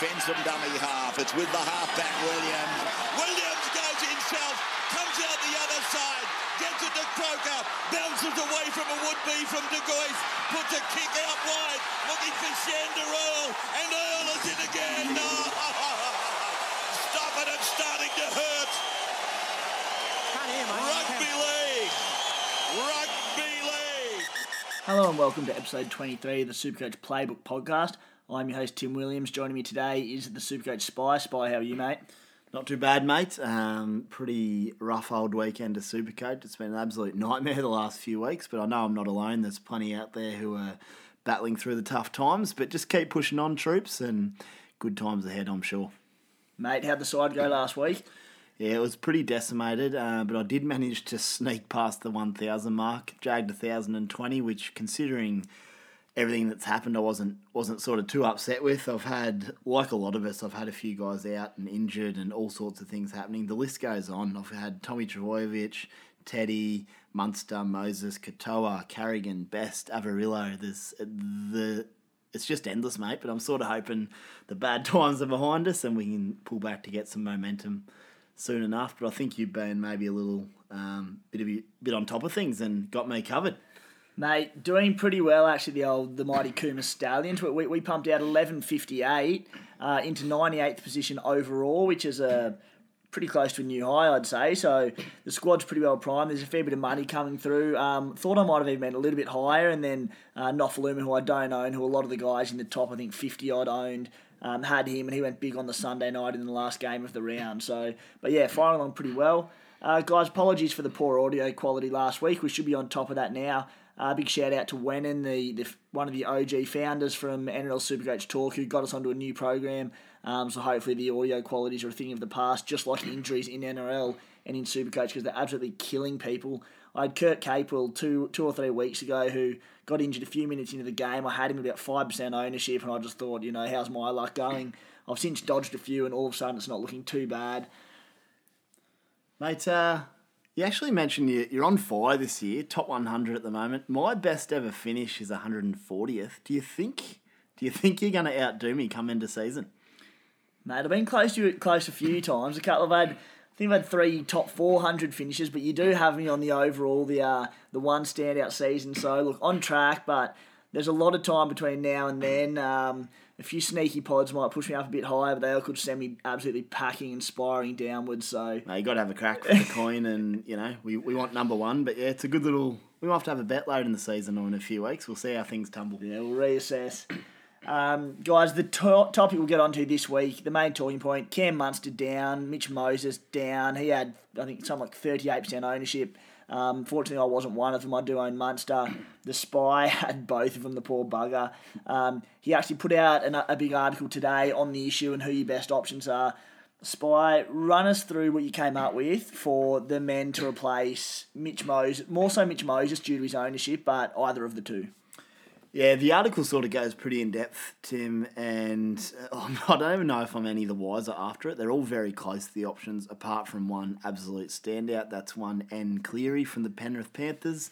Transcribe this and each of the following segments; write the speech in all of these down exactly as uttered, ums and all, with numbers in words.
defends from dummy half. It's with the halfback, Williams. Williams goes himself, comes out the other side, gets it to Croker, bounces away from a would-be from De Gois, puts a kick out wide, looking for Shander Earl, and Earl is in again. Oh, stop it, it's starting to hurt. Hear, Rugby League! Rugby League! Hello and welcome to episode twenty-three of the Supercoach Playbook podcast. I'm your host, Tim Williams. Joining me today is the Supercoach Spy. Spy, how are you, mate? Not too bad, mate. Um, pretty rough old weekend to Supercoach. It's been an absolute nightmare the last few weeks, but I know I'm not alone. There's plenty out there who are battling through the tough times, but just keep pushing on, troops, and good times ahead, I'm sure. Mate, how'd the side go last week? Yeah, it was pretty decimated, uh, but I did manage to sneak past the one thousand mark, dragged one thousand twenty, which, considering everything that's happened, I wasn't wasn't sort of too upset with. I've had, like a lot of us, I've had a few guys out and injured and all sorts of things happening. The list goes on. I've had Tommy Trbojevic, Teddy, Munster, Moses, Katoa, Carrigan, Best, Avarillo. There's the it's just endless, mate, but I'm sort of hoping the bad times are behind us and we can pull back to get some momentum soon enough. But I think you've been maybe a little um, bit of a bit on top of things and got me covered. Mate, doing pretty well, actually, the old, the mighty Kuma Stallions. We, we pumped out eleven fifty-eight uh, into ninety-eighth position overall, which is a pretty close to a new high, I'd say. So the squad's pretty well primed. There's a fair bit of money coming through. Um, thought I might have even been a little bit higher, and then uh, Nofaluma, who I don't own, who a lot of the guys in the top, I think fifty-odd owned, um, had him, and he went big on the Sunday night in the last game of the round. So, but yeah, firing along pretty well. Uh, guys, apologies for the poor audio quality last week. We should be on top of that now. Uh, big shout out to Wenan, the, the one of the O G founders from N R L Supercoach Talk, who got us onto a new program. Um, so hopefully the audio qualities are a thing of the past, just like injuries in N R L and in Supercoach, because they're absolutely killing people. I had Kurt Capewell two two or three weeks ago who got injured a few minutes into the game. I had him about five percent ownership, and I just thought, you know, how's my luck going? I've since dodged a few, and all of a sudden it's not looking too bad. Mate, uh... you actually mentioned you're on fire this year, top one hundred at the moment. My best ever finish is one hundred fortieth. Do you think do you think you're going to outdo me come into season? Mate, I've been close to it close a few times. A couple of had, I think I've had three top four hundred finishes, but you do have me on the overall, the uh, the one standout season. So look, on track, but there's a lot of time between now and then. Um, a few sneaky pods might push me up a bit higher, but they all could send me absolutely packing and spiraling downwards. So no, you got to have a crack for the coin, and you know we, we want number one. But yeah, it's a good little. We might have to have a bet load in the season or in a few weeks. We'll see how things tumble. Yeah, we'll reassess, um, guys. The to- topic we'll get onto this week, the main talking point: Cam Munster down, Mitch Moses down. He had I think something like thirty-eight percent ownership. Um, fortunately, I wasn't one of them. I do own Munster. The Spy had both of them, the poor bugger. Um, he actually put out an, a big article today on the issue and who your best options are. Spy, run us through what you came up with for the men to replace Mitch Moses, more so Mitch Moses due to his ownership, but either of the two. Yeah, the article sort of goes pretty in-depth, Tim, and I don't even know if I'm any the wiser after it. They're all very close to the options, apart from one absolute standout. That's one Nathan Cleary from the Penrith Panthers.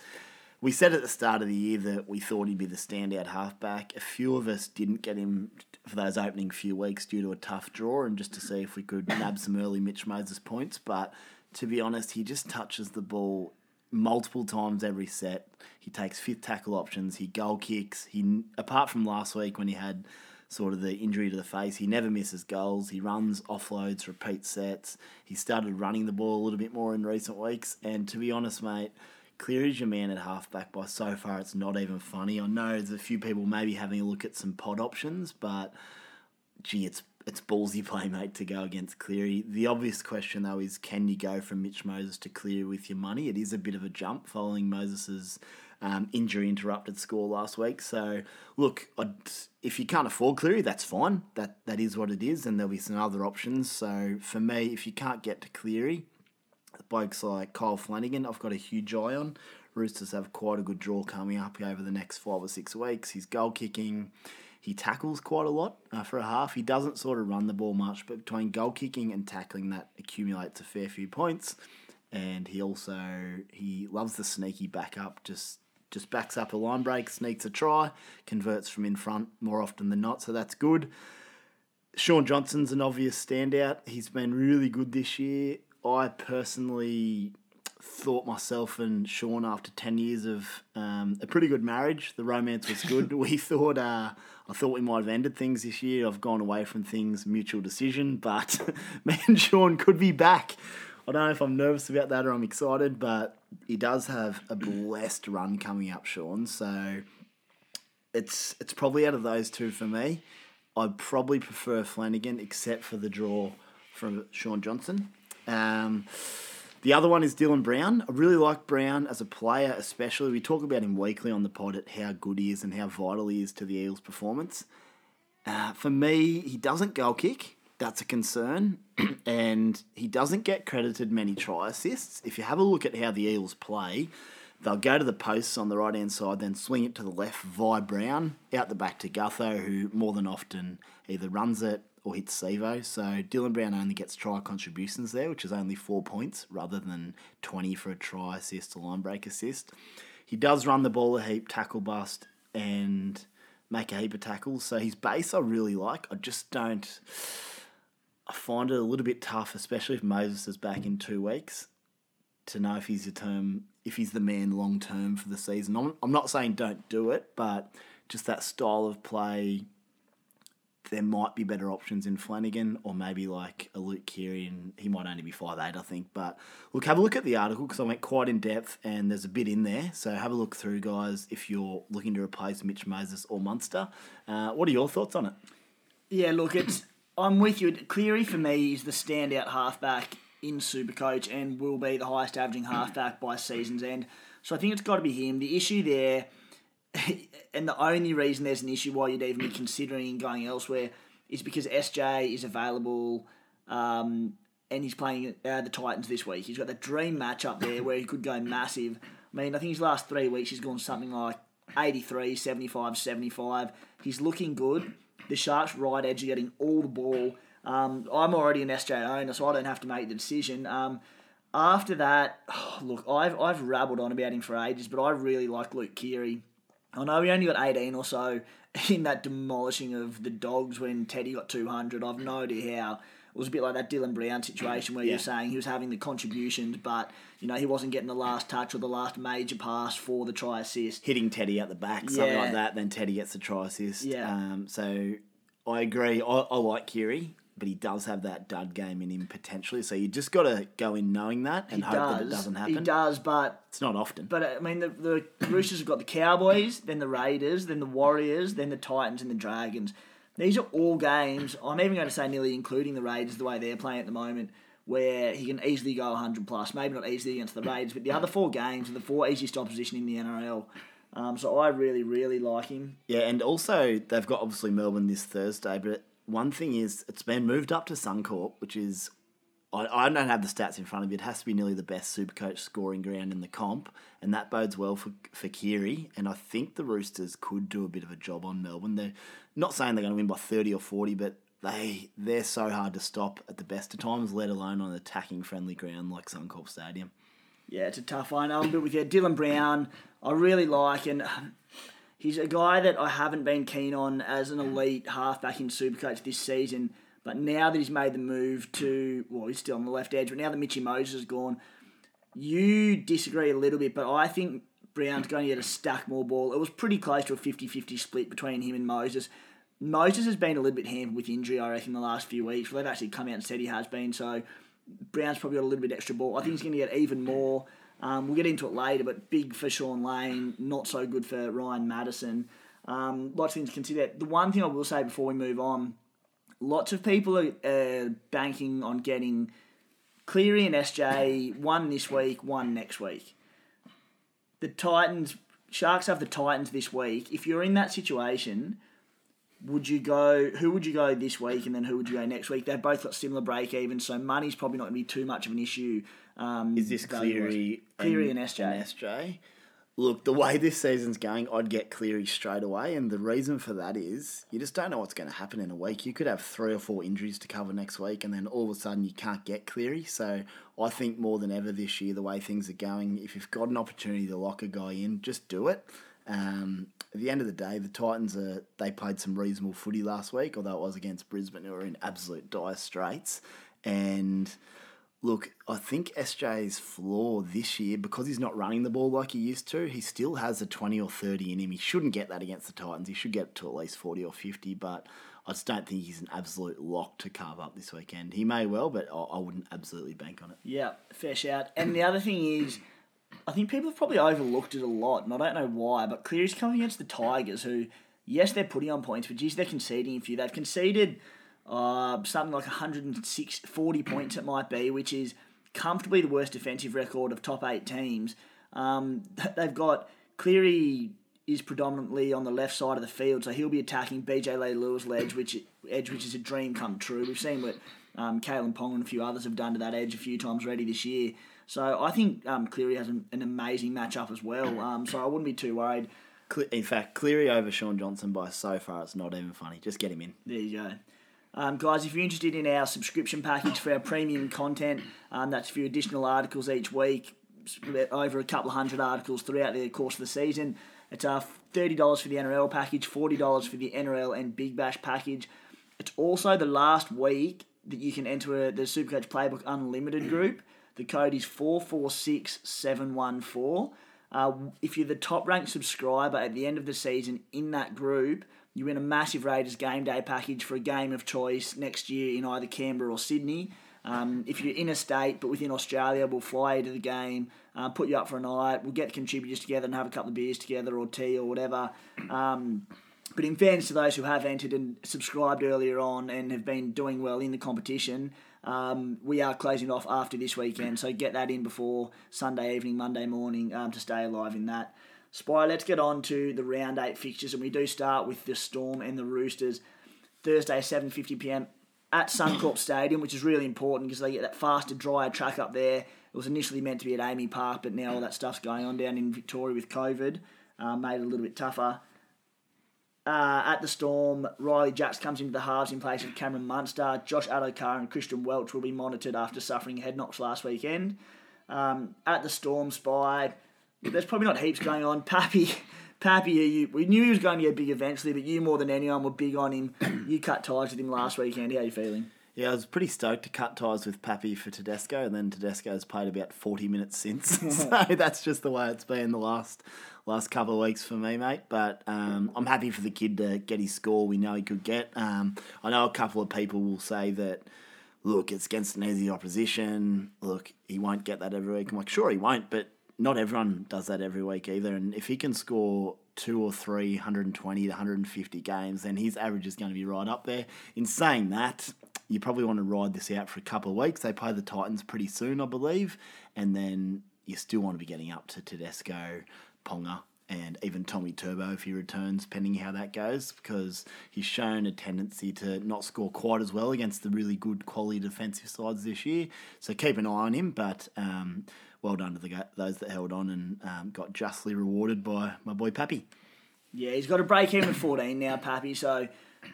We said at the start of the year that we thought he'd be the standout halfback. A few of us didn't get him for those opening few weeks due to a tough draw and just to see if we could nab some early Mitch Moses points, but to be honest, he just touches the ball multiple times every set. He takes fifth tackle options. He goal kicks. He, apart from last week when he had sort of the injury to the face, he never misses goals. He runs, offloads, repeats sets. He started running the ball a little bit more in recent weeks. And to be honest, mate, Cleary's your man at halfback by so far. It's not even funny. I know there's a few people maybe having a look at some pod options, but gee, it's It's ballsy play, mate, to go against Cleary. The obvious question, though, is can you go from Mitch Moses to Cleary with your money? It is a bit of a jump following Moses' um, injury-interrupted score last week. So, look, I'd, if you can't afford Cleary, that's fine. That That is what it is, and there'll be some other options. So, for me, if you can't get to Cleary, blokes like Kyle Flanagan, I've got a huge eye on. Roosters have quite a good draw coming up over the next five or six weeks. He's goal-kicking. He tackles quite a lot uh, for a half. He doesn't sort of run the ball much, but between goal kicking and tackling, that accumulates a fair few points. And he also, he loves the sneaky backup, just just backs up a line break, sneaks a try, converts from in front more often than not, so that's good. Sean Johnson's an obvious standout. He's been really good this year. I personally thought myself and Sean, after ten years of um, a pretty good marriage, the romance was good. we thought, uh, I thought we might have ended things this year. I've gone away from things, mutual decision, but me and Sean could be back. I don't know if I'm nervous about that or I'm excited, but he does have a blessed run coming up, Sean. So it's it's probably out of those two for me. I'd probably prefer Flanagan, except for the draw from Sean Johnson. Um, the other one is Dylan Brown. I really like Brown as a player, especially. We talk about him weekly on the pod at how good he is and how vital he is to the Eels' performance. Uh, for me, he doesn't goal kick. That's a concern. And he doesn't get credited many try assists. If you have a look at how the Eels play, they'll go to the posts on the right-hand side, then swing it to the left via Brown, out the back to Gutho, who more than often either runs it or hits Sevo. So Dylan Brown only gets try contributions there, which is only four points rather than twenty for a try assist, a line break assist. He does run the ball a heap, tackle bust, and make a heap of tackles. So his base I really like. I just don't... I find it a little bit tough, especially if Moses is back in two weeks, to know if he's a term, if he's the man long term for the season. I'm, I'm not saying don't do it, but just that style of play, there might be better options in Flanagan or maybe like a Luke Keary, and he might only be five foot eight, I think. But look, have a look at the article because I went quite in depth and there's a bit in there. So have a look through, guys, if you're looking to replace Mitch Moses or Munster. Uh, what are your thoughts on it? Yeah, look, it's... I'm with you. Cleary, for me, is the standout halfback in Supercoach and will be the highest averaging halfback by season's end. So I think it's got to be him. The issue there, and the only reason there's an issue why you'd even be considering going elsewhere, is because S J is available um, and he's playing uh, the Titans this week. He's got the dream match up there where he could go massive. I mean, I think his last three weeks he's gone something like eighty-three, seventy-five, seventy-five. He's looking good. The Sharks' right edge are getting all the ball. Um, I'm already an S J owner, so I don't have to make the decision. Um, after that, oh, look, I've I've rabbled on about him for ages, but I really like Luke Keary. I know he only got eighteen or so in that demolishing of the Dogs when Teddy got two hundred. I've no idea how. It was a bit like that Dylan Brown situation where yeah. you're saying he was having the contributions, but you know he wasn't getting the last touch or the last major pass for the try assist. Hitting Teddy at the back, yeah. something like that, then Teddy gets the try assist. Yeah. Um, so I agree. I, I like Keary, but he does have that dud game in him potentially. So you just got to go in knowing that and he hope does. that it doesn't happen. He does, but... It's not often. But, I mean, the, the Roosters have got the Cowboys, then the Raiders, then the Warriors, then the Titans and the Dragons. These are all games, I'm even going to say nearly including the Raiders, the way they're playing at the moment, where he can easily go one hundred plus, maybe not easily against the Raiders, but the other four games are the four easiest opposition in the N R L. Um, so I really, really like him. Yeah, and also they've got obviously Melbourne this Thursday, but one thing is it's been moved up to Suncorp, which is, I, I don't have the stats in front of me, it has to be nearly the best Supercoach scoring ground in the comp, and that bodes well for, for Keary, and I think the Roosters could do a bit of a job on Melbourne. They're not saying they're going to win by thirty or forty, but they, they're so hard to stop at the best of times, let alone on an attacking-friendly ground like Suncorp Stadium. Yeah, it's a tough one. I'm a bit with you. Dylan Brown, I really like, and he's a guy that I haven't been keen on as an elite halfback in Supercoach this season, but now that he's made the move to, well, he's still on the left edge, but now that Mitchie Moses is gone, you disagree a little bit, but I think Brown's going to get a stack more ball. It was pretty close to a fifty-fifty split between him and Moses. Moses has been a little bit hampered with injury, I reckon, the last few weeks. Well, they've actually come out and said he has been, so Brown's probably got a little bit extra ball. I think he's going to get even more. Um, we'll get into it later, but big for Sean Lane, not so good for Ryan Madison. Um, lots of things to consider. The one thing I will say before we move on, lots of people are uh, banking on getting Cleary and S J, one this week, one next week. The Titans, Sharks have the Titans this week. If you're in that situation, would you go, who would you go this week and then who would you go next week? They've both got similar break even, so money's probably not going to be too much of an issue. Um, Is this Cleary, Cleary and, and S J? And S J? Look, the way this season's going, I'd get Cleary straight away, and the reason for that is you just don't know what's going to happen in a week. You could have three or four injuries to cover next week, and then all of a sudden you can't get Cleary. So I think more than ever this year, the way things are going, if you've got an opportunity to lock a guy in, just do it. Um, at the end of the day, the Titans, are, they played some reasonable footy last week, although it was against Brisbane, who were in absolute dire straits. And look, I think S J's floor this year, because he's not running the ball like he used to, he still has a twenty or thirty in him. He shouldn't get that against the Titans. He should get to at least forty or fifty, but I just don't think he's an absolute lock to carve up this weekend. He may well, but I, I wouldn't absolutely bank on it. Yeah, fair shout. And the other thing is, I think people have probably overlooked it a lot, and I don't know why, but Cleary's coming against the Tigers, who, yes, they're putting on points, but geez, they're conceding a few. They've conceded uh, something like one hundred six, forty points it might be, which is comfortably the worst defensive record of top eight teams. Um, they've got Cleary is predominantly on the left side of the field, so he'll be attacking B J Lelew's ledge, which edge, which is a dream come true. We've seen what um, Kalyn Ponga and a few others have done to that edge a few times already this year. So I think um, Cleary has an, an amazing matchup as well. Um, so I wouldn't be too worried. In fact, Cleary over Sean Johnson by so far, it's not even funny. Just get him in. There you go. Um, guys, if you're interested in our subscription package for our premium content, um, that's a few additional articles each week, over a couple of hundred articles throughout the course of the season. It's uh, thirty dollars for the N R L package, forty dollars for the N R L and Big Bash package. It's also the last week that you can enter a, the Supercoach Playbook Unlimited group. The code is four four six seven one four. Uh, if you're the top-ranked subscriber at the end of the season in that group, you win a massive Raiders game day package for a game of choice next year in either Canberra or Sydney. Um, if you're in a state but within Australia, we'll fly you to the game, uh, put you up for a night. We'll get contributors together and have a couple of beers together or tea or whatever. Um, but in fairness to those who have entered and subscribed earlier on and have been doing well in the competition, Um, we are closing off after this weekend, so get that in before Sunday evening, Monday morning um, to stay alive in that. Spy, let's get on to the round eight fixtures, and we do start with the Storm and the Roosters Thursday, seven fifty p.m. at Suncorp Stadium, which is really important because they get that faster, drier track up there. It was initially meant to be at Amy Park, but now all that stuff's going on down in Victoria with COVID, uh, made it a little bit tougher. Uh, at the Storm, Riley Jacks comes into the halves in place of Cameron Munster. Josh Adokar and Christian Welch will be monitored after suffering head knocks last weekend. Um, at the Storm, Spy, there's probably not heaps going on. Papi, Papi, you, we knew he was going to get big eventually, but you more than anyone were big on him. You cut ties with him last weekend. How are you feeling? Yeah, I was pretty stoked to cut ties with Papi for Tedesco, and then Tedesco's played about forty minutes since. So that's just the way it's been the last... last couple of weeks for me, mate, but um, I'm happy for the kid to get his score we know he could get. Um, I know a couple of people will say that, look, it's against an easy opposition. Look, he won't get that every week. I'm like, sure he won't, but not everyone does that every week either, and if he can score two or three one twenty to one fifty games, then his average is going to be right up there. In saying that, you probably want to ride this out for a couple of weeks. They play the Titans pretty soon, I believe, and then you still want to be getting up to Tedesco, Ponga, and even Tommy Turbo if he returns, pending how that goes, because he's shown a tendency to not score quite as well against the really good quality defensive sides this year. So keep an eye on him, but um, well done to the, those that held on and um, got justly rewarded by my boy Papi. Yeah, he's got a break even at fourteen now, Papi, so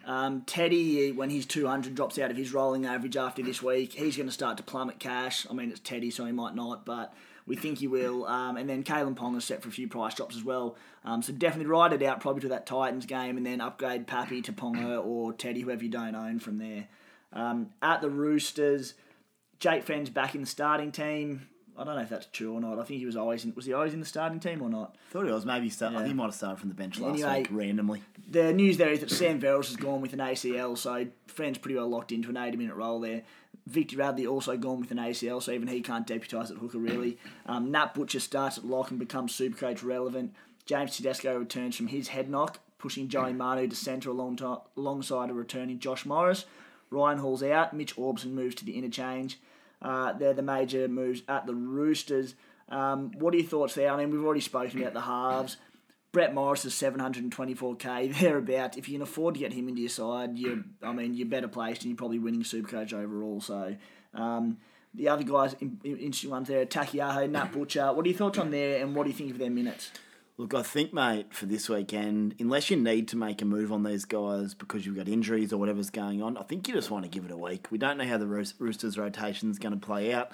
um, Teddy, when his two hundred drops out of his rolling average after this week, he's going to start to plummet cash. I mean, it's Teddy, so he might not, but... we think he will. Um, and then Kalyn Ponga set for a few price drops as well. Um, so definitely ride it out probably to that Titans game and then upgrade Papi to Ponga or Teddy, whoever you don't own from there. Um, at the Roosters, Jake Fenn's back in the starting team. I don't know if that's true or not. I think he was always in, was he always in the starting team or not? I thought he was. Maybe start, yeah. I think he might have started from the bench last anyway, week randomly. The news there is that Sam Verrills has gone with an A C L, so Fenn's pretty well locked into an eighty-minute role there. Victor Radley also gone with an A C L, so even he can't deputise at hooker, really. Um, Nat Butcher starts at lock and becomes Supercoach relevant. James Tedesco returns from his head knock, pushing Joey Manu to centre along to- alongside a returning Josh Morris. Ryan Hall's out. Mitch Orbison moves to the interchange. Uh, they're the major moves at the Roosters. Um, what are your thoughts there? I mean, we've already spoken about the halves. Brett Morris is seven twenty-four k, thereabout. If you can afford to get him into your side, you, I mean, you're better placed and you're probably winning Supercoach overall. So um, the other guys, interesting ones there, Taki Aho, Nat Butcher. What are your thoughts on there and what do you think of their minutes? Look, I think, mate, for this weekend, unless you need to make a move on these guys because you've got injuries or whatever's going on, I think you just want to give it a week. We don't know how the Roosters' rotation is going to play out.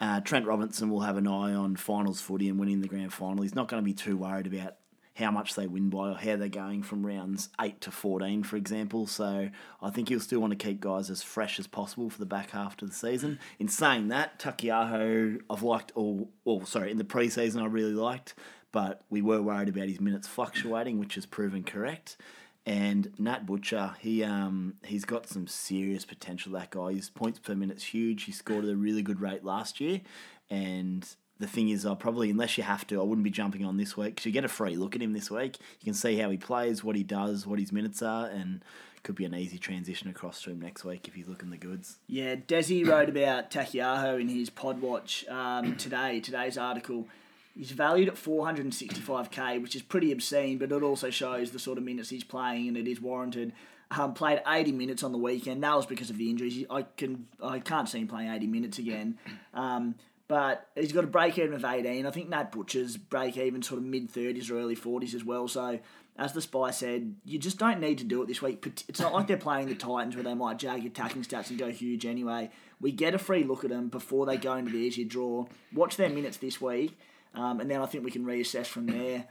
Uh, Trent Robinson will have an eye on finals footy and winning the grand final. He's not going to be too worried about how much they win by or how they're going from rounds eight to fourteen, for example. So I think you'll still want to keep guys as fresh as possible for the back half of the season. In saying that, Taki Aho, I've liked all, well, sorry, in the preseason I really liked, but we were worried about his minutes fluctuating, which has proven correct. And Nat Butcher, he, um, he's got some serious potential, that guy. His points per minute's huge. He scored at a really good rate last year. And the thing is, I'll probably, unless you have to, I wouldn't be jumping on this week because you get a free look at him this week. You can see how he plays, what he does, what his minutes are, and could be an easy transition across to him next week if he's looking the goods. Yeah, Desi wrote about Taki Aho in his Podwatch um, today, today's article. He's valued at four hundred sixty-five thousand, which is pretty obscene, but it also shows the sort of minutes he's playing, and it is warranted. Um, played eighty minutes on the weekend. That was because of the injuries. I can I can't see him playing eighty minutes again. Um, but he's got a break-even of eighteen. I think Nat Butcher's break-even sort of mid-thirties or early forties as well. So, as the Spy said, you just don't need to do it this week. It's not like they're playing the Titans where they might jag attacking stats and go huge anyway. We get a free look at them before they go into the easier draw. Watch their minutes this week. Um, and then I think we can reassess from there.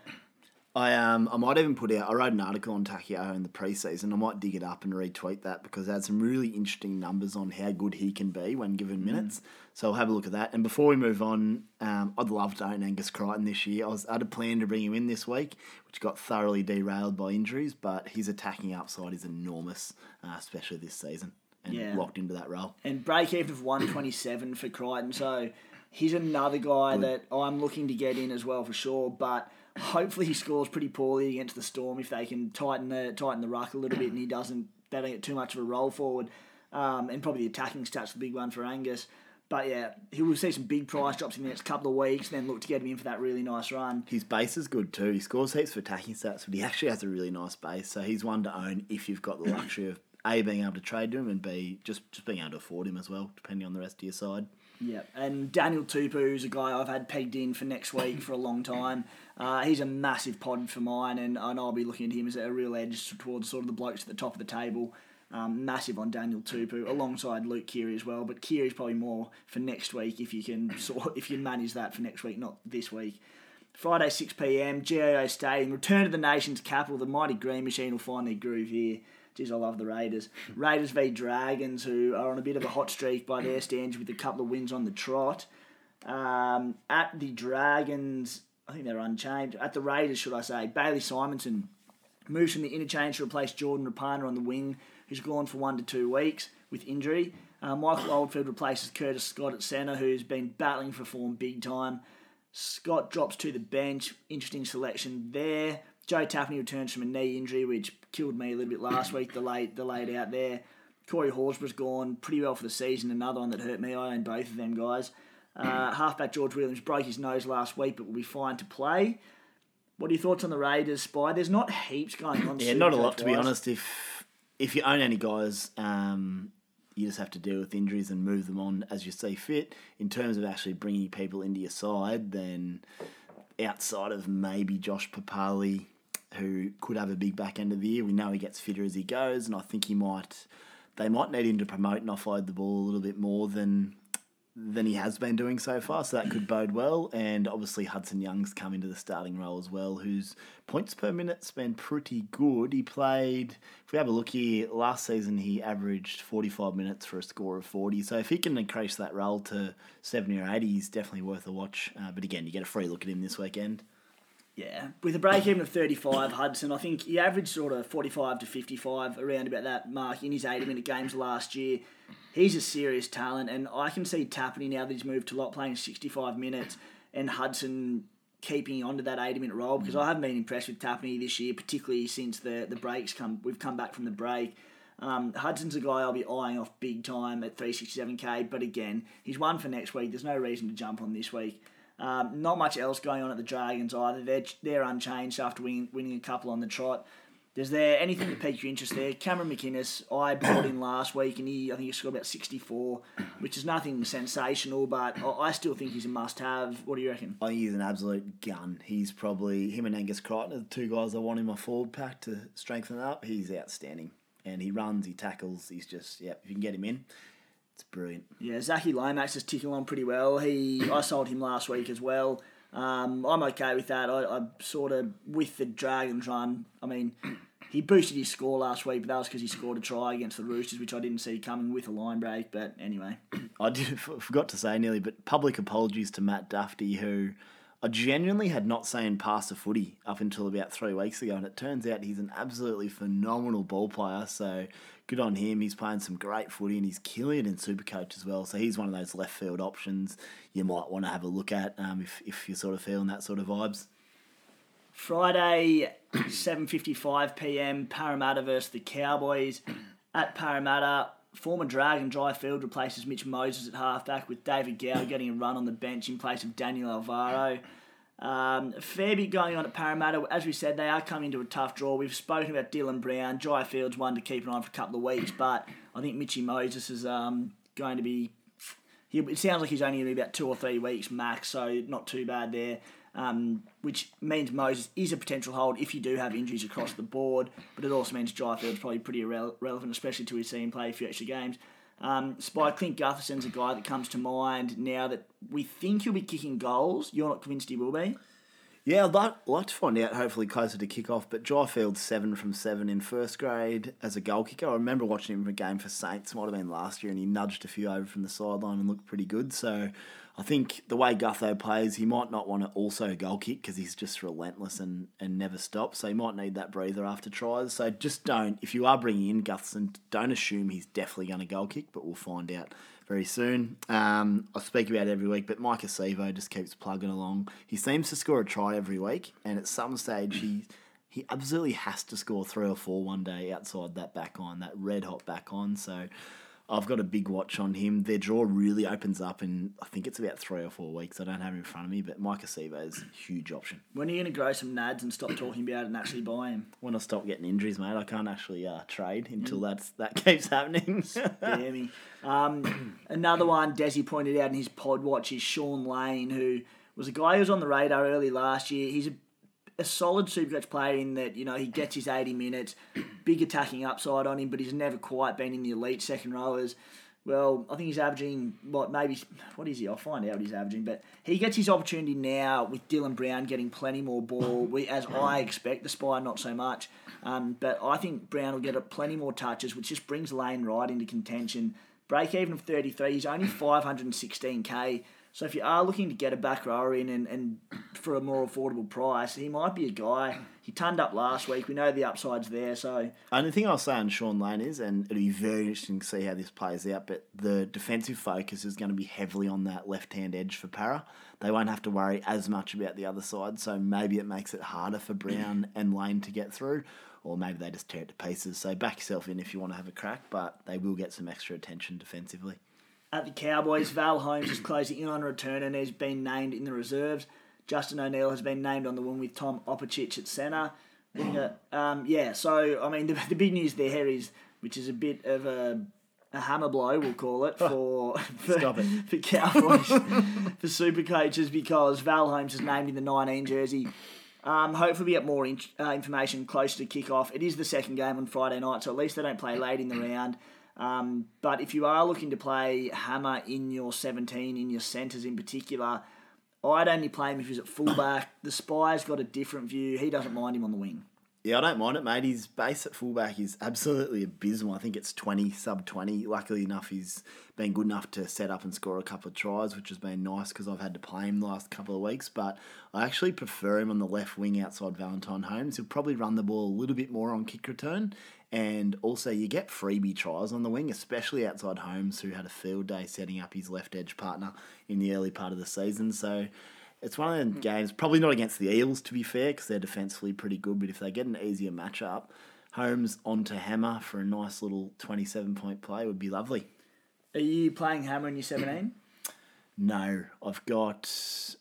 I um I might even put out, I wrote an article on Taki Aho in the preseason. I might dig it up and retweet that because it had some really interesting numbers on how good he can be when given minutes. Mm. So I'll have a look at that. And before we move on, um, I'd love to own Angus Crichton this year. I was I had a plan to bring him in this week, which got thoroughly derailed by injuries, but his attacking upside is enormous, uh, especially this season, and yeah. locked into that role. And break-even of one twenty-seven for Crichton, so... He's another guy that I'm looking to get in as well for sure, but hopefully he scores pretty poorly against the Storm if they can tighten the tighten the ruck a little bit and he doesn't they don't get too much of a roll forward. Um, and probably the attacking stats the big one for Angus. But yeah, he will see some big price drops in the next couple of weeks and then look to get him in for that really nice run. His base is good too. He scores heaps for attacking stats, but he actually has a really nice base, so he's one to own if you've got the luxury of A, being able to trade to him, and B, just, just being able to afford him as well, depending on the rest of your side. Yeah, and Daniel Tupou is a guy I've had pegged in for next week for a long time. Uh, he's a massive pod for mine, and, and I'll be looking at him as a real edge towards sort of the blokes at the top of the table. Um, massive on Daniel Tupou, alongside Luke Keary as well, but Keary's probably more for next week if you can sort if you manage that for next week, not this week. Friday, six p.m, G A O Stadium, return to the nation's capital. The mighty Green Machine will find their groove here. Jeez, I love the Raiders. Raiders v Dragons, who are on a bit of a hot streak by their standards with a couple of wins on the trot. Um, at the Dragons, I think they're unchanged. At the Raiders, should I say, Bailey Simonson moves from the interchange to replace Jordan Rapana on the wing, who's gone for one to two weeks with injury. Uh, Michael Oldfield replaces Curtis Scott at centre, who's been battling for form big time. Scott drops to the bench. Interesting selection there. Joe Tapine returns from a knee injury, which killed me a little bit last week, the late, the late out there. Corey Horsburgh's gone pretty well for the season, another one that hurt me. I own both of them, guys. Uh, halfback George Williams broke his nose last week, but will be fine to play. What are your thoughts on the Raiders, Spy? There's not heaps going on. Yeah, not a lot, to be honest. If if you own any guys... Um... You just have to deal with injuries and move them on as you see fit. In terms of actually bringing people into your side, then outside of maybe Josh Papali, who could have a big back end of the year, we know he gets fitter as he goes, and I think he might. They might need him to promote and offload the ball a little bit more than than he has been doing so far, so that could bode well. And obviously Hudson Young's come into the starting role as well, whose points per minute's been pretty good. He played, if we have a look here, last season he averaged forty-five minutes for a score of forty, so if he can increase that role to seventy or eighty, he's definitely worth a watch. Uh, but again, you get a free look at him this weekend. Yeah, with a break-even of thirty-five, Hudson, I think he averaged sort of forty-five to fifty-five, around about that mark, in his eighty-minute games last year. He's a serious talent, and I can see Tapine, now that he's moved to lot, playing sixty-five minutes, and Hudson keeping on to that eighty-minute role, because I haven't been impressed with Tapine this year, particularly since the, the breaks come. We've come back from the break. Um, Hudson's a guy I'll be eyeing off big time at three sixty-seven thousand, but again, he's one for next week. There's no reason to jump on this week. Um, not much else going on at the Dragons either. They're they're unchanged after win, winning a couple on the trot. Is there anything that piqued your interest there? Cameron McInnes, I brought in last week, and he I think he scored about sixty-four, which is nothing sensational, but I still think he's a must-have. What do you reckon? I think he's an absolute gun. He's probably, him and Angus Crichton are the two guys I want in my forward pack to strengthen up. He's outstanding, and he runs, he tackles, he's just, yeah, if you can get him in, it's brilliant. Yeah, Zachy Lomax is ticking on pretty well. He I sold him last week as well. Um, I'm okay with that. I, I'm sort of with the Dragons run. I mean, he boosted his score last week, but that was because he scored a try against the Roosters, which I didn't see coming with a line break. But anyway, I did, forgot to say nearly, but public apologies to Matt Duffy, who I genuinely had not seen pass a footy up until about three weeks ago, and it turns out he's an absolutely phenomenal ball player, so good on him. He's playing some great footy, and he's killing it in Supercoach as well, so he's one of those left-field options you might want to have a look at um, if, if you're sort of feeling that sort of vibes. Friday, seven fifty-five p m, Parramatta versus the Cowboys. At Parramatta, former Dragon Dry Field replaces Mitch Moses at halfback, with David Gow getting a run on the bench in place of Daniel Alvaro. Um, a fair bit going on at Parramatta. As we said, they are coming into a tough draw. We've spoken about Dylan Brown. Dry Field's one to keep an eye on for a couple of weeks, but I think Mitchy Moses is um, going to be... He, it sounds like he's only going to be about two or three weeks max, so not too bad there, um, which means Moses is a potential hold if you do have injuries across the board, but it also means Dry Field's probably pretty irre- relevant, especially to his team play a few extra games. Um, Spy, Clint Gutherson's a guy that comes to mind now that we think he'll be kicking goals. You're not convinced he will be? Yeah, I'd like, like to find out, hopefully closer to kick off, but Dryfield's seven from seven in first grade as a goal kicker. I remember watching him in a game for Saints, might have been last year, and he nudged a few over from the sideline and looked pretty good. So I think the way Gutho plays, he might not want to also goal kick because he's just relentless and, and never stops, so he might need that breather after tries. So just don't, if you are bringing in Gutherson, don't assume he's definitely going to goal kick, but we'll find out very soon. Um, I speak about it every week, but Mike Acevo just keeps plugging along. He seems to score a try every week, and at some stage he he absolutely has to score three or four one day outside that back line, that red-hot back line. So I've got a big watch on him. Their draw really opens up in, I think it's about three or four weeks. I don't have him in front of me, but Mike Acevo is a huge option. When are you going to grow some nads and stop talking about it and actually buy him? When I stop getting injuries, mate, I can't actually uh, trade until mm. that's, that keeps happening. Spare me. Um, another one Desi pointed out in his pod watch is Sean Lane, who was a guy who was on the radar early last year. He's a A solid Supercoach player in that, you know, he gets his eighty minutes, big attacking upside on him, but he's never quite been in the elite second rowers. Well, I think he's averaging, what, maybe, what is he? I'll find out what he's averaging, but he gets his opportunity now with Dylan Brown getting plenty more ball, we, as I expect, the Spy not so much. Um, but I think Brown will get plenty more touches, which just brings Lane right into contention. Break even of thirty-three, he's only five sixteen k. So if you are looking to get a back rower in and, and for a more affordable price, he might be a guy. He turned up last week. We know the upside's there. So only thing I'll say on Sean Lane is, and it'll be very interesting to see how this plays out, but the defensive focus is going to be heavily on that left-hand edge for Para. They won't have to worry as much about the other side, so maybe it makes it harder for Brown and Lane to get through, or maybe they just tear it to pieces. So back yourself in if you want to have a crack, but they will get some extra attention defensively. At the Cowboys, Val Holmes is closing in on a return and has been named in the reserves. Justin O'Neill has been named on the wing with Tom Opacic at centre. Um, yeah, so, I mean, the, the big news there is, which is a bit of a, a hammer blow, we'll call it, for, for, Stop it. for Cowboys, for Supercoaches, because Val Holmes is named in the nineteen jersey. Um, hopefully we get more in, uh, information closer to kick-off. It is the second game on Friday night, so at least they don't play late in the round. Um, but if you are looking to play Hammer in your seventeen, in your centres in particular, I'd only play him if he's at fullback. The Spy's got a different view. He doesn't mind him on the wing. Yeah, I don't mind it, mate. His base at fullback is absolutely abysmal. I think it's twenty, sub twenty. Luckily enough, he's been good enough to set up and score a couple of tries, which has been nice because I've had to play him the last couple of weeks. But I actually prefer him on the left wing outside Valentine Holmes. He'll probably run the ball a little bit more on kick return. And also you get freebie tries on the wing, especially outside Holmes, who had a field day setting up his left edge partner in the early part of the season. So it's one of the games, probably not against the Eels, to be fair, because they're defensively pretty good. But if they get an easier matchup, Holmes onto Hammer for a nice little twenty-seven-point play would be lovely. Are you playing Hammer in your seventeen? No, I've got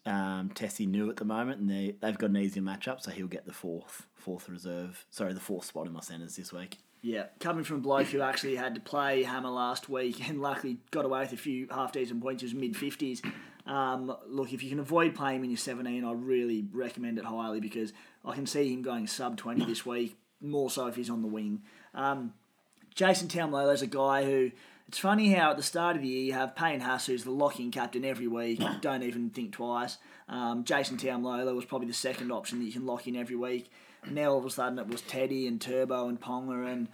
um, Tessie New at the moment, and they, they've got an easier matchup, so he'll get the fourth, fourth reserve, sorry, the fourth spot in my centres this week. Yeah, coming from a bloke who actually had to play Hammer last week and luckily got away with a few half-decent points, it was mid-fifties. Um, look, if you can avoid playing him in your seventeen, I really recommend it highly because I can see him going sub twenty this week, more so if he's on the wing. Um, Jason Taumolo's a guy who... It's funny how at the start of the year you have Payne Haas, who's the lock-in captain every week, don't even think twice. Um, Jason Taumlola was probably the second option that you can lock in every week. And now all of a sudden it was Teddy and Turbo and Ponga, and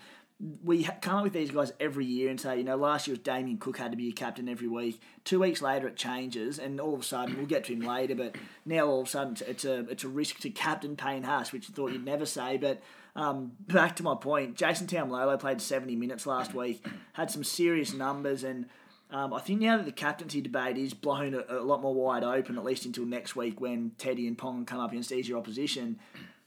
we come up with these guys every year and say, you know, last year was Damien Cook had to be your captain every week. Two weeks later it changes, and all of a sudden, we'll get to him later, but now all of a sudden it's a it's a risk to captain Payne Haas, which you thought you'd never say. But um, back to my point, Jason Taumlola played seventy minutes last week, had some serious numbers, and um, I think now that the captaincy debate is blown a, a lot more wide open, at least until next week when Teddy and Ponga come up against easier opposition,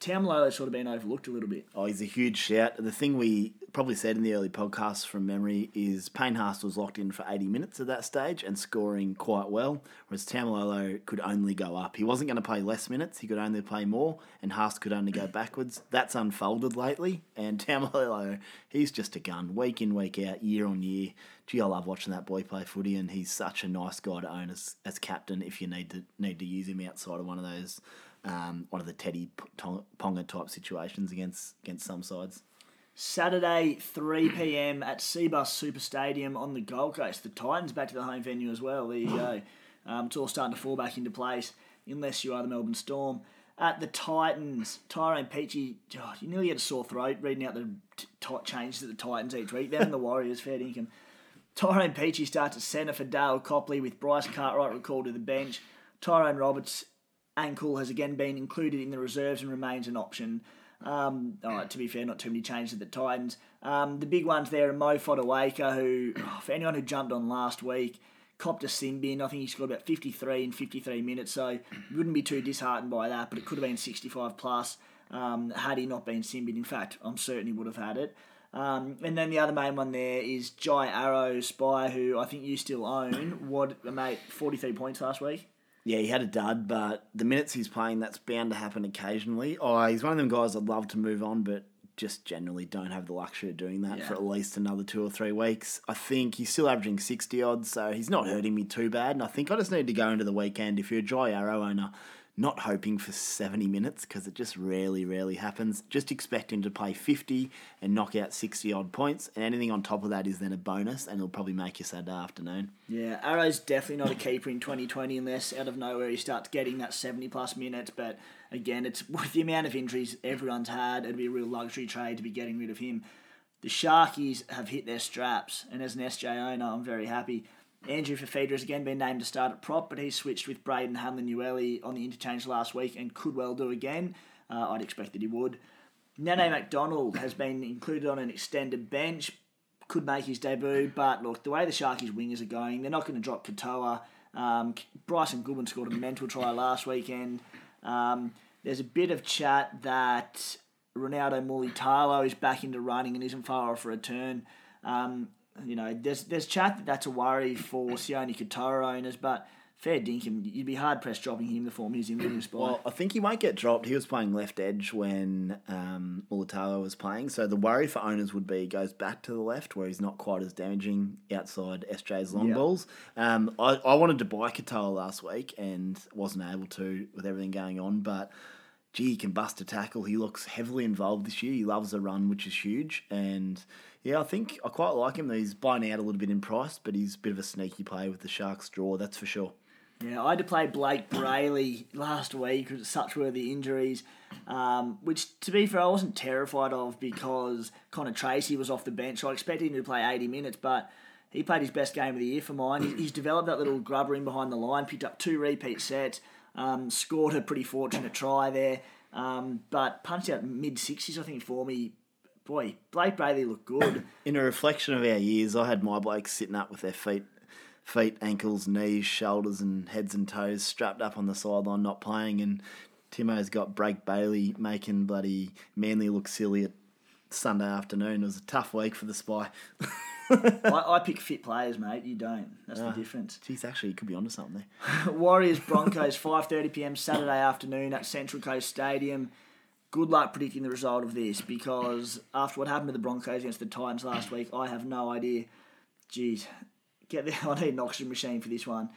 Taumlola's sort of been overlooked a little bit. Oh, he's a huge shout. The thing we probably said in the early podcasts from memory is Payne Haas was locked in for eighty minutes at that stage and scoring quite well, whereas Taumlola could only go up. He wasn't going to play less minutes, he could only play more, and Haas could only go backwards. That's unfolded lately, and Taumlola, he's just a gun, week in, week out, year on year. Gee, I love watching that boy play footy, and he's such a nice guy to own as, as captain if you need to need to use him outside of one of those Um, one of the Teddy Ponga type situations against against some sides. Saturday, three p.m. at Seabus Super Stadium on the Gold Coast. The Titans back to the home venue as well. There you go. Um, it's all starting to fall back into place, unless you are the Melbourne Storm. At the Titans, Tyrone Peachey, oh, you nearly had a sore throat reading out the t- t- changes at the Titans each week. Them and the Warriors, fair dinkum. Tyrone Peachey starts at centre for Dale Copley with Bryce Cartwright recalled to the bench. Tyrone Roberts' ankle has again been included in the reserves and remains an option. Um, oh, to be fair, not too many changes at the Titans. Um, the big ones there are Mo Fodawaker, who, oh, for anyone who jumped on last week, copped a sin bin. I think he scored about fifty-three in fifty-three minutes, so you wouldn't be too disheartened by that, but it could have been sixty-five plus um, had he not been sin bin. In fact, I'm certain he would have had it. Um, and then the other main one there is Jai Arrow Spy, who I think you still own. What, mate, forty-three points last week? Yeah, he had a dud, but the minutes he's playing, that's bound to happen occasionally. Oh, he's one of them guys I'd love to move on, but just generally don't have the luxury of doing that yeah. for at least another two or three weeks. I think he's still averaging sixty odds, so he's not hurting me too bad. And I think I just need to go into the weekend, if you're a Jai Arrow owner, not hoping for seventy minutes, because it just rarely, rarely happens. Just expect him to play fifty and knock out sixty-odd points, and anything on top of that is then a bonus, and it'll probably make you Saturday afternoon. Yeah, Arrow's definitely not a keeper in twenty twenty unless out of nowhere he starts getting that seventy-plus minutes, but again, it's with the amount of injuries everyone's had, it'd be a real luxury trade to be getting rid of him. The Sharkies have hit their straps, and as an S J owner, I'm very happy. Andrew Fifita has again been named to start at prop, but he switched with Braden Hamlin-Ueli on the interchange last week and could well do again. Uh, I'd expect that he would. Nene McDonald has been included on an extended bench, could make his debut, but look, the way the Sharkies wingers are going, they're not going to drop Katoa. Um, Bryson Goodwin scored a mental try last weekend. Um, there's a bit of chat that Ronaldo Mulitalo is back into running and isn't far off a return. Um, You know, there's there's chat that that's a worry for Sione Katoa owners, but fair dinkum, you'd be hard-pressed dropping him the form he's in with Spy. Well, I think he won't get dropped. He was playing left edge when um, Mulitalo was playing, so the worry for owners would be he goes back to the left where he's not quite as damaging outside S J's long yep. balls. Um, I, I wanted to buy Katoa last week and wasn't able to with everything going on, but gee, he can bust a tackle. He looks heavily involved this year. He loves a run, which is huge, and yeah, I think I quite like him. He's buying out a little bit in price, but he's a bit of a sneaky player with the Sharks draw, that's for sure. Yeah, I had to play Blake Brailey last week because such were the injuries, um, which, to be fair, I wasn't terrified of because Connor Tracy was off the bench. So I expected him to play eighty minutes, but he played his best game of the year for mine. He's developed that little grubber in behind the line, picked up two repeat sets, um, scored a pretty fortunate try there, um, but punched out mid-sixties, I think, for me. Boy, Blake Brailey looked good. In a reflection of our years, I had my blokes sitting up with their feet, feet, ankles, knees, shoulders and heads and toes strapped up on the sideline not playing, and Timo's got Blake Brailey making bloody Manly look silly at Sunday afternoon. It was a tough week for the Spy. I, I pick fit players, mate. You don't. That's oh, the difference. Geez, actually, you could be onto something there. Warriors Broncos, five thirty p.m. Saturday afternoon at Central Coast Stadium. Good luck predicting the result of this because after what happened to the Broncos against the Titans last week, I have no idea. Jeez, get there. I need an oxygen machine for this one.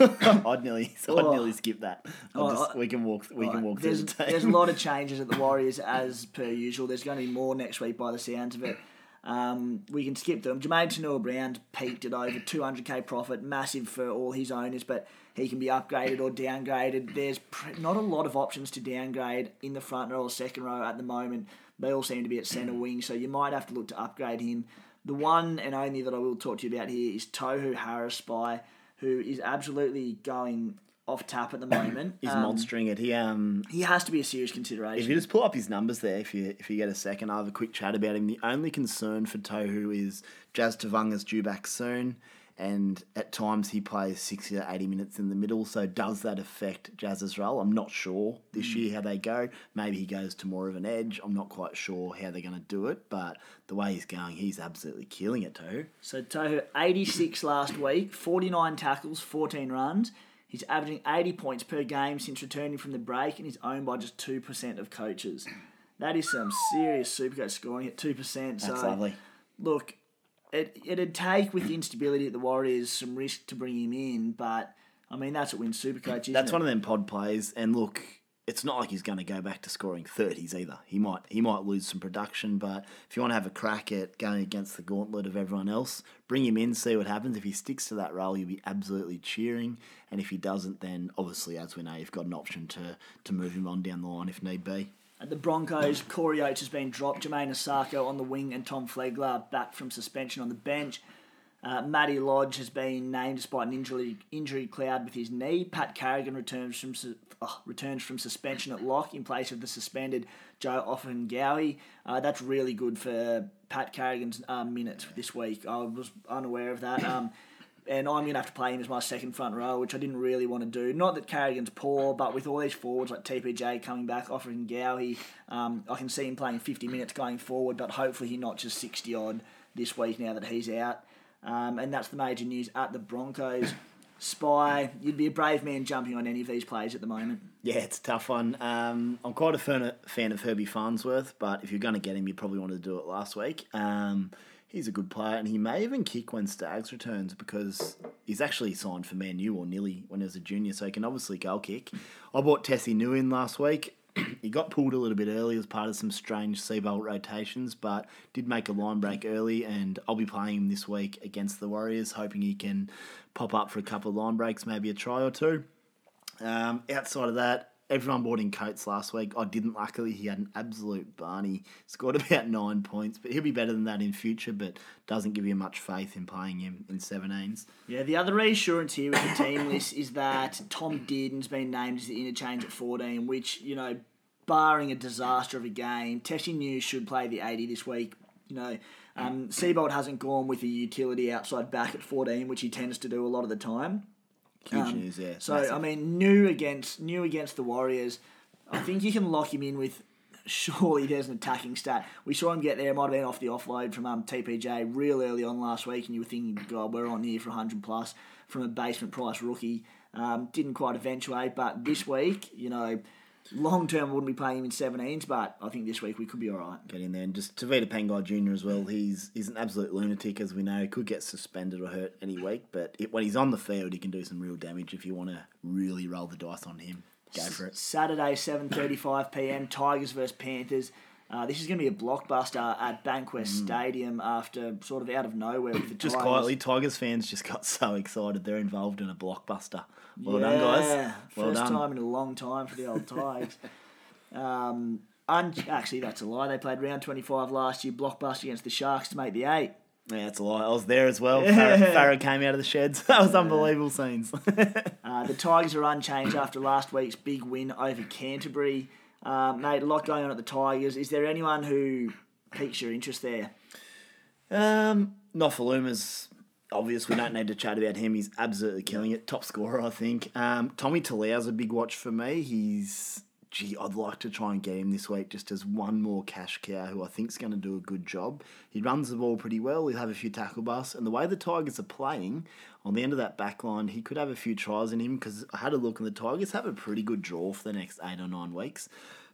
I'd nearly, so oh, I'd nearly skip that. Oh, just, we can walk. We right. can walk. There's, through the there's a lot of changes at the Warriors as per usual. There's going to be more next week by the sounds of it. Um, we can skip them. Jermaine Tenua-Brown peaked at over two hundred K profit, massive for all his owners, but he can be upgraded or downgraded. There's pr- not a lot of options to downgrade in the front row or second row at the moment. They all seem to be at centre wing, so you might have to look to upgrade him. The one and only that I will talk to you about here is Tohu Harris Spy, who is absolutely going off tap at the moment. He's um, monstering it. He um he has to be a serious consideration. If you just pull up his numbers there, if you if you get a second, I'll have a quick chat about him. The only concern for Tohu is Jazz Tavanga's due back soon, and at times he plays sixty to eighty minutes in the middle. So does that affect Jazz's role? I'm not sure this mm. year how they go. Maybe he goes to more of an edge. I'm not quite sure how they're going to do it, but the way he's going, he's absolutely killing it, Tohu. So Tohu, eighty-six last week, forty-nine tackles, fourteen runs. He's averaging eighty points per game since returning from the break, and he's owned by just two percent of coaches. That is some serious Supercoach scoring at two percent. That's so, lovely. Look, it, it'd take, with the instability at the Warriors, some risk to bring him in, but, I mean, that's what wins Supercoach, isn't That's it? One of them pod plays, and look, it's not like he's going to go back to scoring thirties either. He might he might lose some production, but if you want to have a crack at going against the gauntlet of everyone else, bring him in, see what happens. If he sticks to that role, you'll be absolutely cheering. And if he doesn't, then obviously, as we know, you've got an option to, to move him on down the line if need be. At the Broncos, Corey Oates has been dropped, Jermaine Asako on the wing, and Tom Flegler back from suspension on the bench. Uh, Matty Lodge has been named despite an injury injury cloud with his knee. Pat Carrigan returns from su- oh, returns from suspension at lock in place of the suspended Joe Offahengawi. Uh, that's really good for Pat Carrigan's uh, minutes this week. I was unaware of that. Um, and I'm going to have to play him as my second front row, which I didn't really want to do. Not that Carrigan's poor, but with all these forwards like T P J coming back, Offahengawi, um, I can see him playing fifty minutes going forward, but hopefully he notches sixty-odd this week now that he's out. Um, and that's the major news at the Broncos. Spy, you'd be a brave man jumping on any of these plays at the moment. Yeah, it's a tough one. Um, I'm quite a fan of Herbie Farnsworth, but if you're going to get him, you probably wanted to do it last week. Um, he's a good player, and he may even kick when Stags returns because he's actually signed for Man U or Nilly when he was a junior, so he can obviously goal kick. I bought Tessie New in last week. He got pulled a little bit early as part of some strange Seabolt rotations, but did make a line break early, and I'll be playing him this week against the Warriors, hoping he can pop up for a couple of line breaks, maybe a try or two. Um, outside of that, everyone bought in Coates last week. I didn't, luckily. He had an absolute barney. Scored about nine points, but he'll be better than that in future, but doesn't give you much faith in playing him in seventeens. Yeah, the other reassurance here with the team list is that Tom Dearden's been named as the interchange at fourteen, which, you know, barring a disaster of a game, Tessie New should play the eighty this week. You know, um, Seabold hasn't gone with a utility outside back at fourteen, which he tends to do a lot of the time. Huge um, news, yeah. So, massive. I mean, new against new against the Warriors, I think you can lock him in with, surely there's an attacking stat. We saw him get there, might have been off the offload from um, T P J real early on last week, and you were thinking, God, we're on here for one hundred plus from a basement price rookie. Um, didn't quite eventuate, but this week, you know, long term, I wouldn't be playing him in seventeens, but I think this week we could be all right. Get in there. And just Tevita Pangai Junior as well, he's he's an absolute lunatic, as we know. He could get suspended or hurt any week, but it, when he's on the field, he can do some real damage if you want to really roll the dice on him. Go for it. Saturday, seven thirty-five p.m, Tigers versus Panthers. Uh, this is going to be a blockbuster at Bankwest mm. Stadium after sort of out of nowhere with the Tigers. Just quietly, Tigers fans just got so excited. They're involved in a blockbuster. Well yeah. done, guys. Well First done. time in a long time for the old Tigers. um, un- actually, that's a lie. They played round twenty-five last year, blockbuster against the Sharks to make the eight. Yeah, that's a lie. I was there as well. Yeah. Farrah, Farrah came out of the sheds. That was yeah. unbelievable scenes. uh, the Tigers are unchanged after last week's big win over Canterbury. Um, mate, a lot going on at the Tigers. Is there anyone who piques your interest there? Um, Nofaluma's obvious. We don't need to chat about him. He's absolutely killing it. Top scorer, I think. Um, Tommy Talau's a big watch for me. He's, gee, I'd like to try and get him this week just as one more cash cow who I think's going to do a good job. He runs the ball pretty well. He'll have a few tackle busts. And the way the Tigers are playing, on the end of that back line, he could have a few tries in him because I had a look and the Tigers have a pretty good draw for the next eight or nine weeks.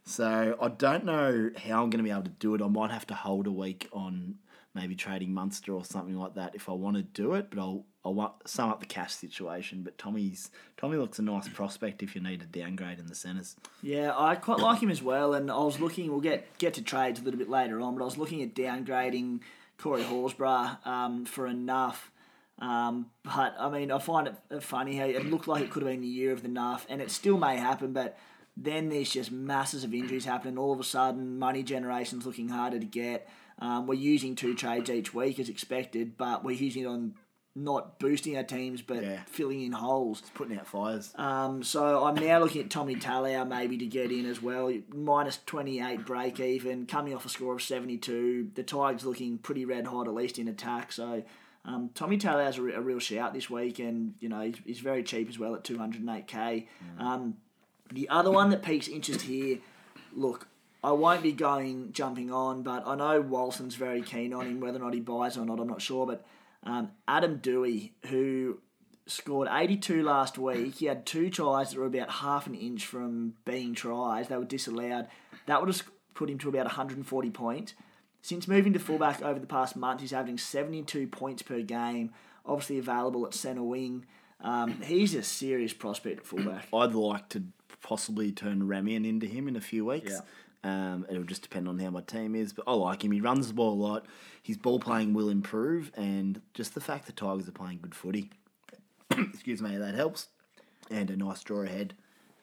So I don't know how I'm going to be able to do it. I might have to hold a week on maybe trading Munster or something like that if I want to do it, but I'll, I'll sum up the cash situation. But Tommy's Tommy looks a nice prospect if you need a downgrade in the centres. Yeah, I quite like him as well, and I was looking, we'll get, get to trades a little bit later on, but I was looking at downgrading Corey Horsburgh um, for enough. Um, but, I mean, I find it funny how it looked like it could have been the year of the N A F, and it still may happen, but then there's just masses of injuries happening. All of a sudden, money generation's looking harder to get. Um, we're using two trades each week as expected, but we're using it on not boosting our teams, but yeah. filling in holes. It's putting out fires. Um, so I'm now looking at Tommy Talau maybe to get in as well. Minus twenty-eight break even, coming off a score of seventy-two. The Tigers looking pretty red hot, at least in attack. So um, Tommy Talau's a, re- a real shout this week, and you know he's, he's very cheap as well at two hundred eight K. Mm. Um, the other one that piques interest here, look, I won't be going jumping on, but I know Walson's very keen on him. Whether or not he buys or not, I'm not sure, but Um, Adam Dewey, who scored eighty-two last week. He had two tries that were about half an inch from being tries. They were disallowed. That would have put him to about one hundred forty points. Since moving to fullback over the past month, he's averaging seventy-two points per game, obviously available at centre wing. Um, he's a serious prospect at fullback. I'd like to possibly turn Ramian into him in a few weeks. Yeah. Um, it'll just depend on how my team is, but I like him. He runs the ball a lot. His ball playing will improve, and just the fact the Tigers are playing good footy, excuse me, that helps. And a nice draw ahead.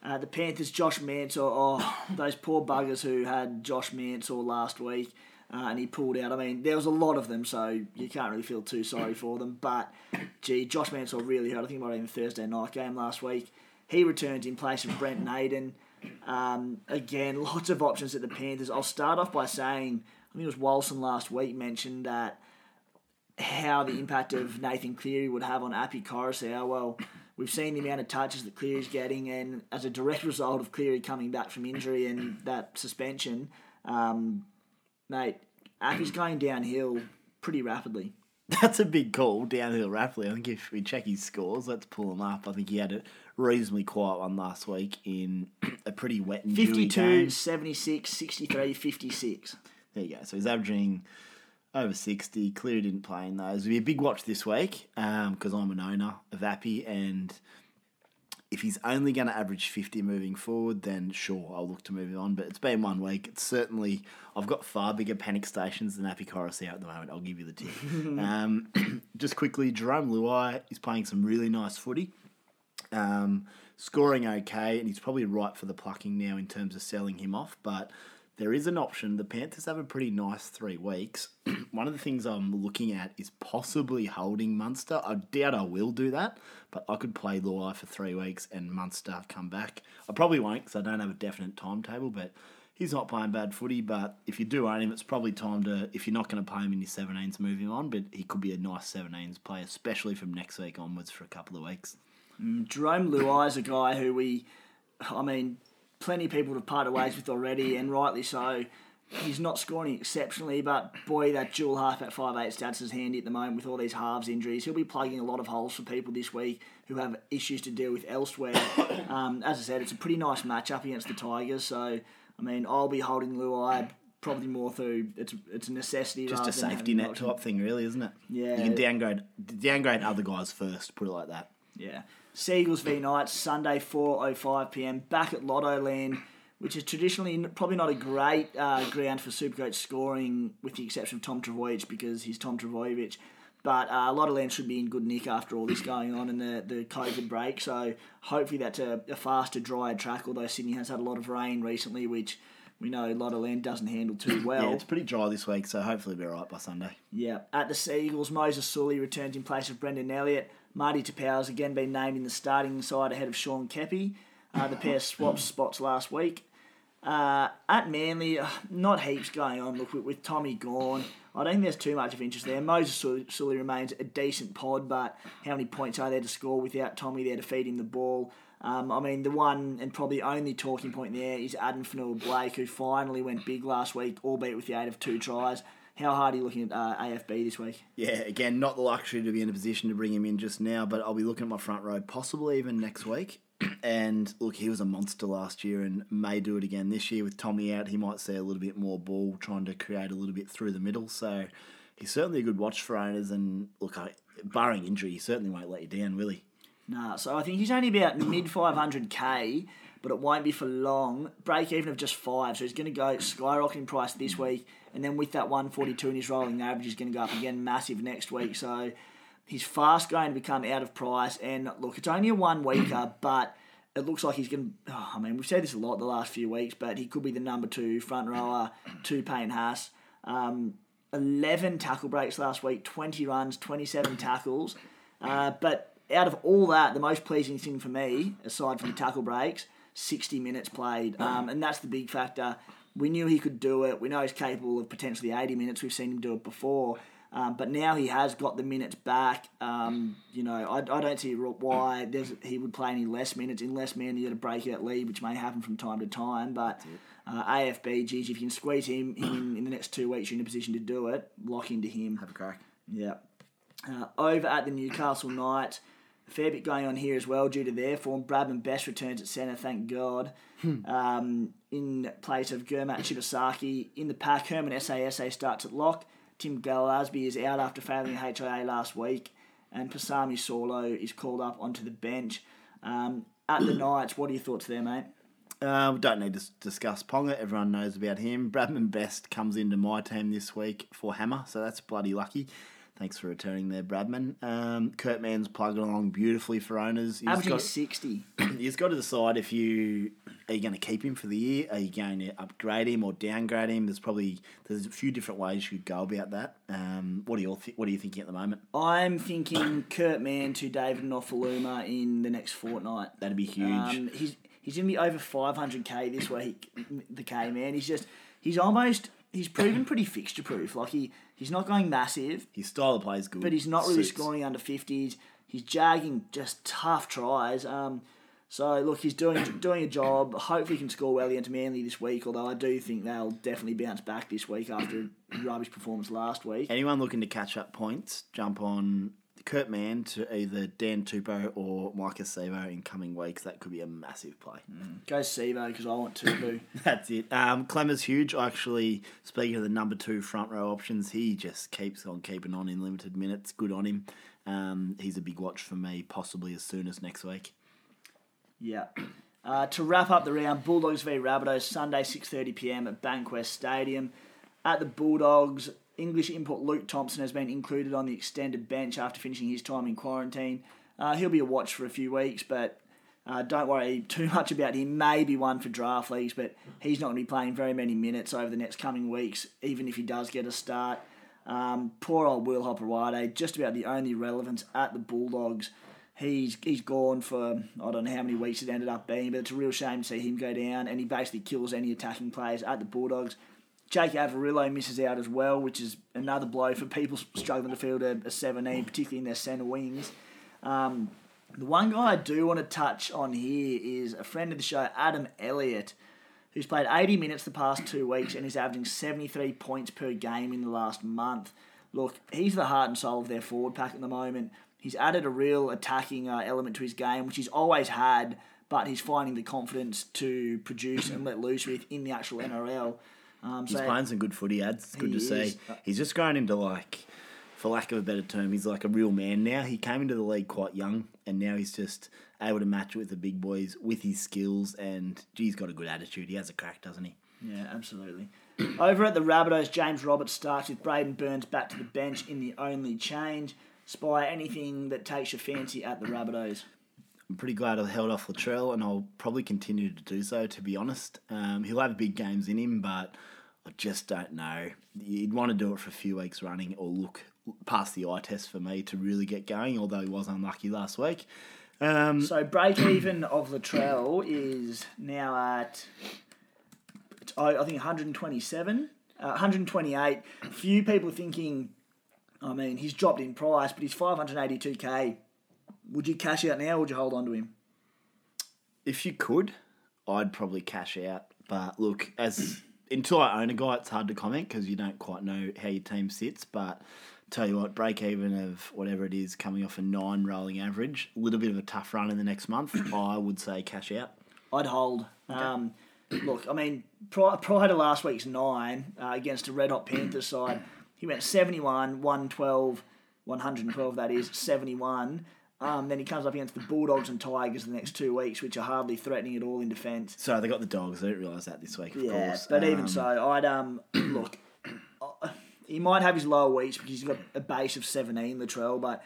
Uh, the Panthers, Josh Mansor. Oh, those poor buggers who had Josh Mansor last week, uh, and he pulled out. I mean, there was a lot of them, so you can't really feel too sorry for them. But gee, Josh Mansor really hurt. I think it might have been the Thursday night game last week. He returns in place of Brenton Aiden. Um, again, lots of options at the Panthers. I'll start off by saying, I think it was Wilson last week mentioned that how the impact of Nathan Cleary would have on Api Coruscant. Well, we've seen the amount of touches that Cleary's getting, and as a direct result of Cleary coming back from injury and that suspension, um, mate, Api's going downhill pretty rapidly. That's a big call, downhill rapidly. I think if we check his scores, let's pull him up. I think he had a reasonably quiet one last week in a pretty wet and dewy game. fifty-two, seventy-six, sixty-three, fifty-six. There you go. So he's averaging over sixty. Clearly didn't play in those. It'll be a big watch this week because um, I'm an owner of Appy, and if he's only going to average fifty moving forward, then sure, I'll look to move him on. But it's been one week. It's certainly, I've got far bigger panic stations than Api Coruscant at the moment. I'll give you the tip. um, just quickly, Jerome Luai is playing some really nice footy, um, scoring okay, and he's probably ripe for the plucking now in terms of selling him off. But there is an option. The Panthers have a pretty nice three weeks. One of the things I'm looking at is possibly holding Munster. I doubt I will do that, but I could play Luai for three weeks and Munster come back. I probably won't because I don't have a definite timetable, but he's not playing bad footy. But if you do own him, it's probably time to, if you're not going to play him in your seventeens, move him on. But he could be a nice seventeens play, especially from next week onwards for a couple of weeks. Mm, Jerome Luai is a guy who we, I mean... plenty of people to part ways with already, and rightly so. He's not scoring exceptionally, but boy, that dual half at five eight stats is handy at the moment with all these halves injuries. He'll be plugging a lot of holes for people this week who have issues to deal with elsewhere. Um, as I said, it's a pretty nice matchup against the Tigers, so I mean, I'll be holding Luai probably more through. It's it's a necessity. Just a safety net type thing, really, isn't it? Yeah. You can downgrade downgrade other guys first. Put it like that. Yeah. Seagulls v Knights, Sunday, four oh five p.m, back at Lotto Land, which is traditionally probably not a great uh, ground for Supercoach scoring, with the exception of Tom Trbojevic, because he's Tom Trbojevic. But uh, Lotto Land should be in good nick after all this going on and the, the COVID break, so hopefully that's a, a faster, drier track, although Sydney has had a lot of rain recently, which we know Lotto Land doesn't handle too well. Yeah, it's pretty dry this week, so hopefully we'll be all right by Sunday. Yeah. At the Seagulls, Moses Sully returns in place of Brendan Elliott. Marty Tupou has again been named in the starting side ahead of Sean Kepi. Uh, the pair swapped spots last week. Uh, at Manly, uh, not heaps going on. Look, with, with Tommy gone, I don't think there's too much of interest there. Moses Sully remains a decent pod, but how many points are there to score without Tommy there to feed him the ball? Um, I mean, the one and probably only talking point there is Adam Fanua-Blake, who finally went big last week, albeit with the aid of two tries. How hard are you looking at uh, A F B this week? Yeah, again, not the luxury to be in a position to bring him in just now, but I'll be looking at my front row possibly even next week. And look, he was a monster last year and may do it again this year. With Tommy out, he might see a little bit more ball, trying to create a little bit through the middle. So he's certainly a good watch for owners. And look, I, barring injury, he certainly won't let you down, will he? Nah, so I think he's only about mid five hundred K. but it won't be for long. Break even of just five, so he's going to go skyrocketing price this week, and then with that one forty-two in his rolling average, he's going to go up again massive next week. So he's fast going to become out of price, and look, it's only a one-weeker, but it looks like he's going to... Oh, I mean, we've said this a lot the last few weeks, but he could be the number two front rower to Payne Haas. Um, eleven tackle breaks last week, twenty runs, twenty-seven tackles. Uh, but out of all that, the most pleasing thing for me, aside from the tackle breaks, sixty minutes played, um, and that's the big factor. We knew he could do it. We know he's capable of potentially eighty minutes. We've seen him do it before. Um, but now he has got the minutes back. Um, you know, I, I don't see why there's, he would play any less minutes. In less man, you got a breakout lead, which may happen from time to time. But uh, A F B, geez, if you can squeeze him in, in the next two weeks, you're in a position to do it. Lock into him. Have a crack. Yeah. Uh, over at the Newcastle Knights, a fair bit going on here as well due to their form. Brabham Best returns at centre, thank God. Hmm. Um, in place of Gurmat Shibasaki. In the pack, Herman S A S A starts at lock. Tim Gillespie is out after failing a H I A last week, and Pasami Sorlo is called up onto the bench. Um, at the Knights, what are your thoughts there, mate? Uh, we don't need to discuss Ponga. Everyone knows about him. Bradman Best comes into my team this week for Hammer, so that's bloody lucky. Thanks for returning there, Bradman. Um, Kurtman's plugging along beautifully for owners. He's averaging got, sixty. He's got to decide if you... Are you going to keep him for the year? Are you going to upgrade him or downgrade him? There's probably there's a few different ways you could go about that. Um, what are you th- What are you thinking at the moment? I'm thinking Kurtman to David Nofaluma in the next fortnight. That'd be huge. Um, he's he's going to be over five hundred k this week. The K man. He's just he's almost he's proven pretty fixture proof. Like he, he's not going massive. His style of play is good, but he's not really Suits. scoring under fifties. He's jagging just tough tries. Um. So, look, he's doing doing a job. Hopefully he can score well against Manly this week, although I do think they'll definitely bounce back this week after a rubbish performance last week. Anyone looking to catch up points, jump on Kurtman to either Dan Tupou or Micah Sebo in coming weeks. That could be a massive play. Mm. Go Sebo because I want Tupou. That's it. Um, Clem is huge. Actually, speaking of the number two front row options, he just keeps on keeping on in limited minutes. Good on him. Um, he's a big watch for me, possibly as soon as next week. Yeah. Uh, to wrap up the round, Bulldogs v Rabbitohs, Sunday, six thirty p m at Bankwest Stadium. At the Bulldogs, English import Luke Thompson has been included on the extended bench after finishing his time in quarantine. Uh, he'll be a watch for a few weeks, but uh, don't worry too much about him. Maybe one for draft leagues, but he's not going to be playing very many minutes over the next coming weeks, even if he does get a start. Um, poor old Will Hopperwade, just about the only relevance at the Bulldogs. He's he's gone for, I don't know how many weeks it ended up being, but it's a real shame to see him go down, and he basically kills any attacking players at the Bulldogs. Jake Averillo misses out as well, which is another blow for people struggling to field a, a seventeen, particularly in their centre wings. Um, the one guy I do want to touch on here is a friend of the show, Adam Elliott, who's played eighty minutes the past two weeks and is averaging seventy-three points per game in the last month. Look, he's the heart and soul of their forward pack at the moment. He's added a real attacking uh, element to his game, which he's always had, but he's finding the confidence to produce and let loose with in the actual N R L. Um, he's so playing some good footy ads. It's good to see. He's just grown into, like, for lack of a better term, he's like a real man now. He came into the league quite young, and now he's just able to match with the big boys with his skills, and gee, he's got a good attitude. He has a crack, doesn't he? Yeah, absolutely. Over at the Rabbitohs, James Roberts starts with Braden Burns back to the bench in the only change. Spy, anything that takes your fancy at the Rabbitohs? I'm pretty glad I held off Latrell, and I'll probably continue to do so, to be honest. Um, he'll have big games in him, but I just don't know. You'd want to do it for a few weeks running or look past the eye test for me to really get going, although he was unlucky last week. Um, so break-even of Latrell is now at, it's, I think, one twenty-seven, uh, one twenty-eight. Few people thinking... I mean, he's dropped in price, but he's five eighty-two k. Would you cash out now or would you hold on to him? If you could, I'd probably cash out. But look, as until I own a guy, it's hard to comment because you don't quite know how your team sits. But tell you what, break even of whatever it is coming off a nine rolling average, a little bit of a tough run in the next month, I would say cash out. I'd hold. Okay. Um, look, I mean, prior, prior to last week's nine uh, against a red-hot Panthers side, he went seventy-one, one twelve, one twelve, that is, seventy-one, Um, then he comes up against the Bulldogs and Tigers in the next two weeks, which are hardly threatening at all in defence. So they got the Dogs. I didn't realise that this week, of yeah, course. But um, even so, I'd um look, I, he might have his lower weeks because he's got a base of seventeen, Latrell, but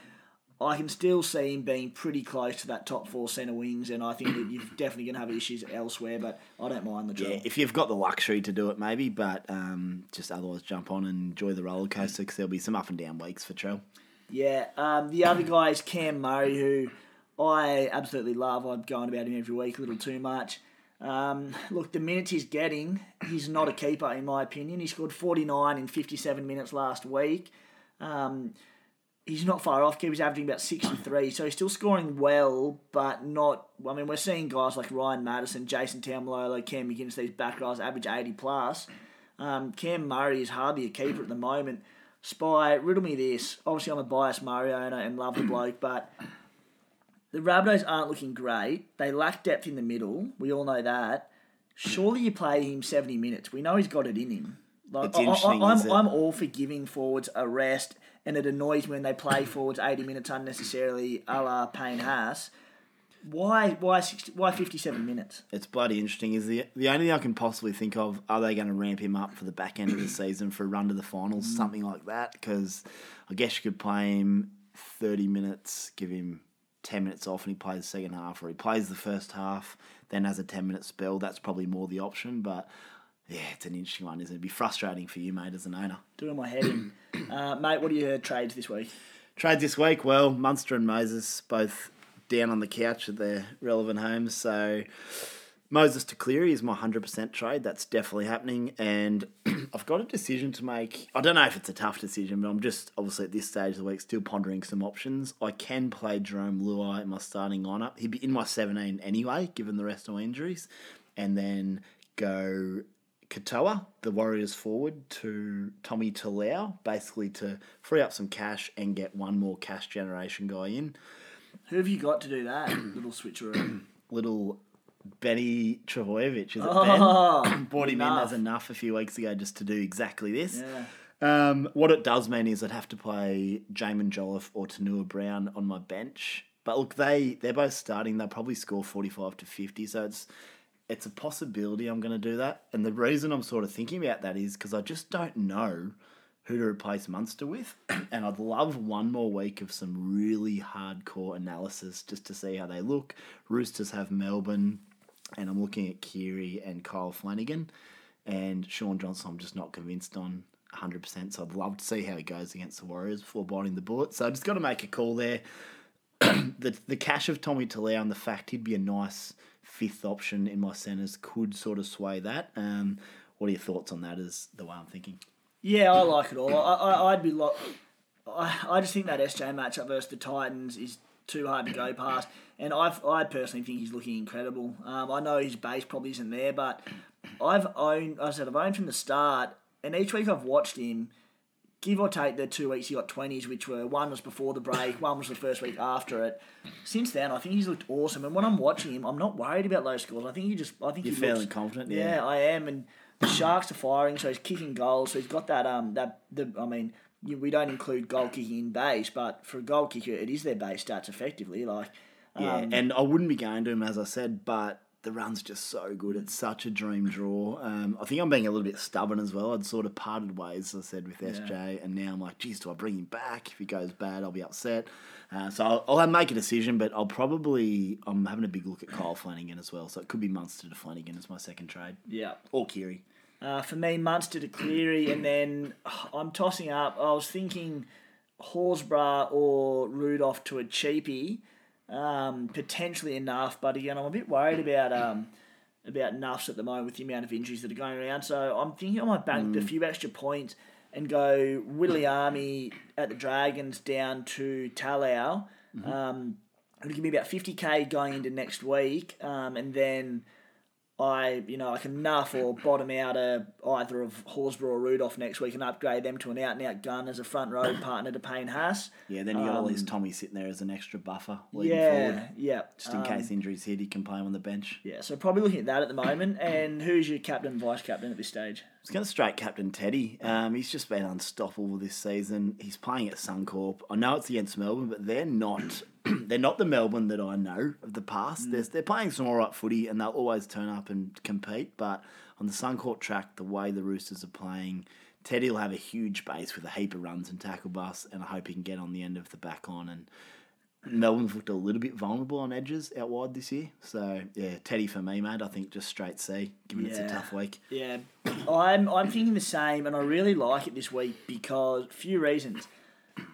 I can still see him being pretty close to that top four centre wings, and I think that you're definitely going to have issues elsewhere, but I don't mind the drill. Yeah, if you've got the luxury to do it, maybe, but um, just otherwise jump on and enjoy the roller coaster because there'll be some up and down weeks for Trell. Yeah, um, the other guy is Cam Murray, who I absolutely love. I'm going about him every week a little too much. Um, look, the minutes he's getting, he's not a keeper in my opinion. He scored forty-nine in fifty-seven minutes last week. Um... He's not far off. Keeper's averaging about sixty-three, so he's still scoring well, but not... I mean, we're seeing guys like Ryan Madison, Jason Tamalolo, Cam McGinnis, these back guys average eighty plus. Um, Cam Murray is hardly a keeper at the moment. Spy, riddle me this. Obviously, I'm a biased Murray owner and love the bloke, but the Rabbitohs aren't looking great. They lack depth in the middle. We all know that. Surely you play him seventy minutes. We know he's got it in him. Like, it's I, interesting, I, I'm, isn't it? I'm all for giving forwards a rest, and it annoys me when they play forwards eighty minutes unnecessarily, a la Payne Haas. Why why, sixty, why fifty-seven minutes? It's bloody interesting. Is the the only thing I can possibly think of, are they going to ramp him up for the back end of the season for a run to the finals, mm. something like that? Because I guess you could play him thirty minutes, give him ten minutes off, and he plays the second half, or he plays the first half, then has a ten-minute spell. That's probably more the option, but... yeah, it's an interesting one, isn't it? It'd be frustrating for you, mate, as an owner. Doing my head in. Uh, mate, what are your trades this week? Trades this week? Well, Munster and Moses both down on the couch at their relevant homes. So Moses to Cleary is my one hundred percent trade. That's definitely happening. And I've got a decision to make. I don't know if it's a tough decision, but I'm just obviously at this stage of the week still pondering some options. I can play Jerome Luai in my starting lineup. He'd be in my seventeen anyway, given the rest of my injuries. And then go... Katoa, the Warriors forward, to Tommy Talau, basically to free up some cash and get one more cash generation guy in. Who have you got to do that little switcheroo? Little Benny Trbojevic, is it oh, Ben? Bought him enough. in as enough a few weeks ago just to do exactly this. Yeah. Um, what it does mean is I'd have to play Jamin Jolliffe or Tanua Brown on my bench. But look, they, they're both starting. They'll probably score forty-five to fifty, so it's... it's a possibility I'm going to do that. And the reason I'm sort of thinking about that is because I just don't know who to replace Munster with. And I'd love one more week of some really hardcore analysis just to see how they look. Roosters have Melbourne, and I'm looking at Keary and Kyle Flanagan. And Sean Johnson I'm just not convinced on one hundred percent. So I'd love to see how he goes against the Warriors before biting the bullet. So I just got to make a call there. the the cash of Tommy Talau and the fact he'd be a nice... fifth option in my centres could sort of sway that. Um, what are your thoughts on that is the way I'm thinking? Yeah, I like it all. I, I, I'd be lo- I, I just think that S J matchup versus the Titans is too hard to go past, and I've, I personally think he's looking incredible. Um, I know his base probably isn't there, but I've owned, I said I've owned from the start, and each week I've watched him, give or take the two weeks he got twenties, which were one was before the break, one was the first week after it. Since then, I think he's looked awesome. And when I'm watching him, I'm not worried about low scores. I think he just, I think you're he feeling looks, confident. Yeah. yeah, I am. And the Sharks are firing, so he's kicking goals. So he's got that. Um, that the I mean, you, we don't include goal kicking in base, but for a goal kicker, it is their base stats effectively. Like, um, yeah, and I wouldn't be going to him as I said, but. The run's just so good. It's such a dream draw. Um, I think I'm being a little bit stubborn as well. I'd sort of parted ways, as I said, with S J, yeah. and now I'm like, geez, do I bring him back? If he goes bad, I'll be upset. Uh, so I'll, I'll make a decision, but I'll probably... I'm having a big look at Kyle Flanagan as well, so it could be Munster to Flanagan as my second trade. Yeah. Or Keary. Uh, for me, Munster to Cleary, and then oh, I'm tossing up. I was thinking Horsburgh or Rudolph to a cheapie. Um, potentially enough, but again, I'm a bit worried about um about Nuffs at the moment with the amount of injuries that are going around. So I'm thinking I might bank mm. a few extra points and go Williamy at the Dragons down to Talau. Mm-hmm. Um, it'll give me about fifty k going into next week, um, and then I you know I can Nuff or bottom out a, either of Horsburgh or Rudolph next week and upgrade them to an out and out gun as a front row partner to Payne Haas. Yeah, then you got um, all these Tommy sitting there as an extra buffer leading yeah, forward. Yeah, just in um, case injuries hit, he can play him on the bench. Yeah, so probably looking at that at the moment. And who's your captain and vice captain at this stage? I was going to straight captain Teddy. Um, he's just been unstoppable this season. He's playing at Suncorp. I know it's against Melbourne, but they're not they're not the Melbourne that I know of the past. Mm. They're, they're playing some all right footy and they'll always turn up and compete. But on the Suncorp track, the way the Roosters are playing, Teddy will have a huge base with a heap of runs and tackle busts, and I hope he can get on the end of the back on. And Melbourne's looked a little bit vulnerable on edges out wide this year. So, yeah, Teddy for me, mate. I think just straight C, given yeah. it's a tough week. Yeah, I'm I'm thinking the same, and I really like it this week because a few reasons.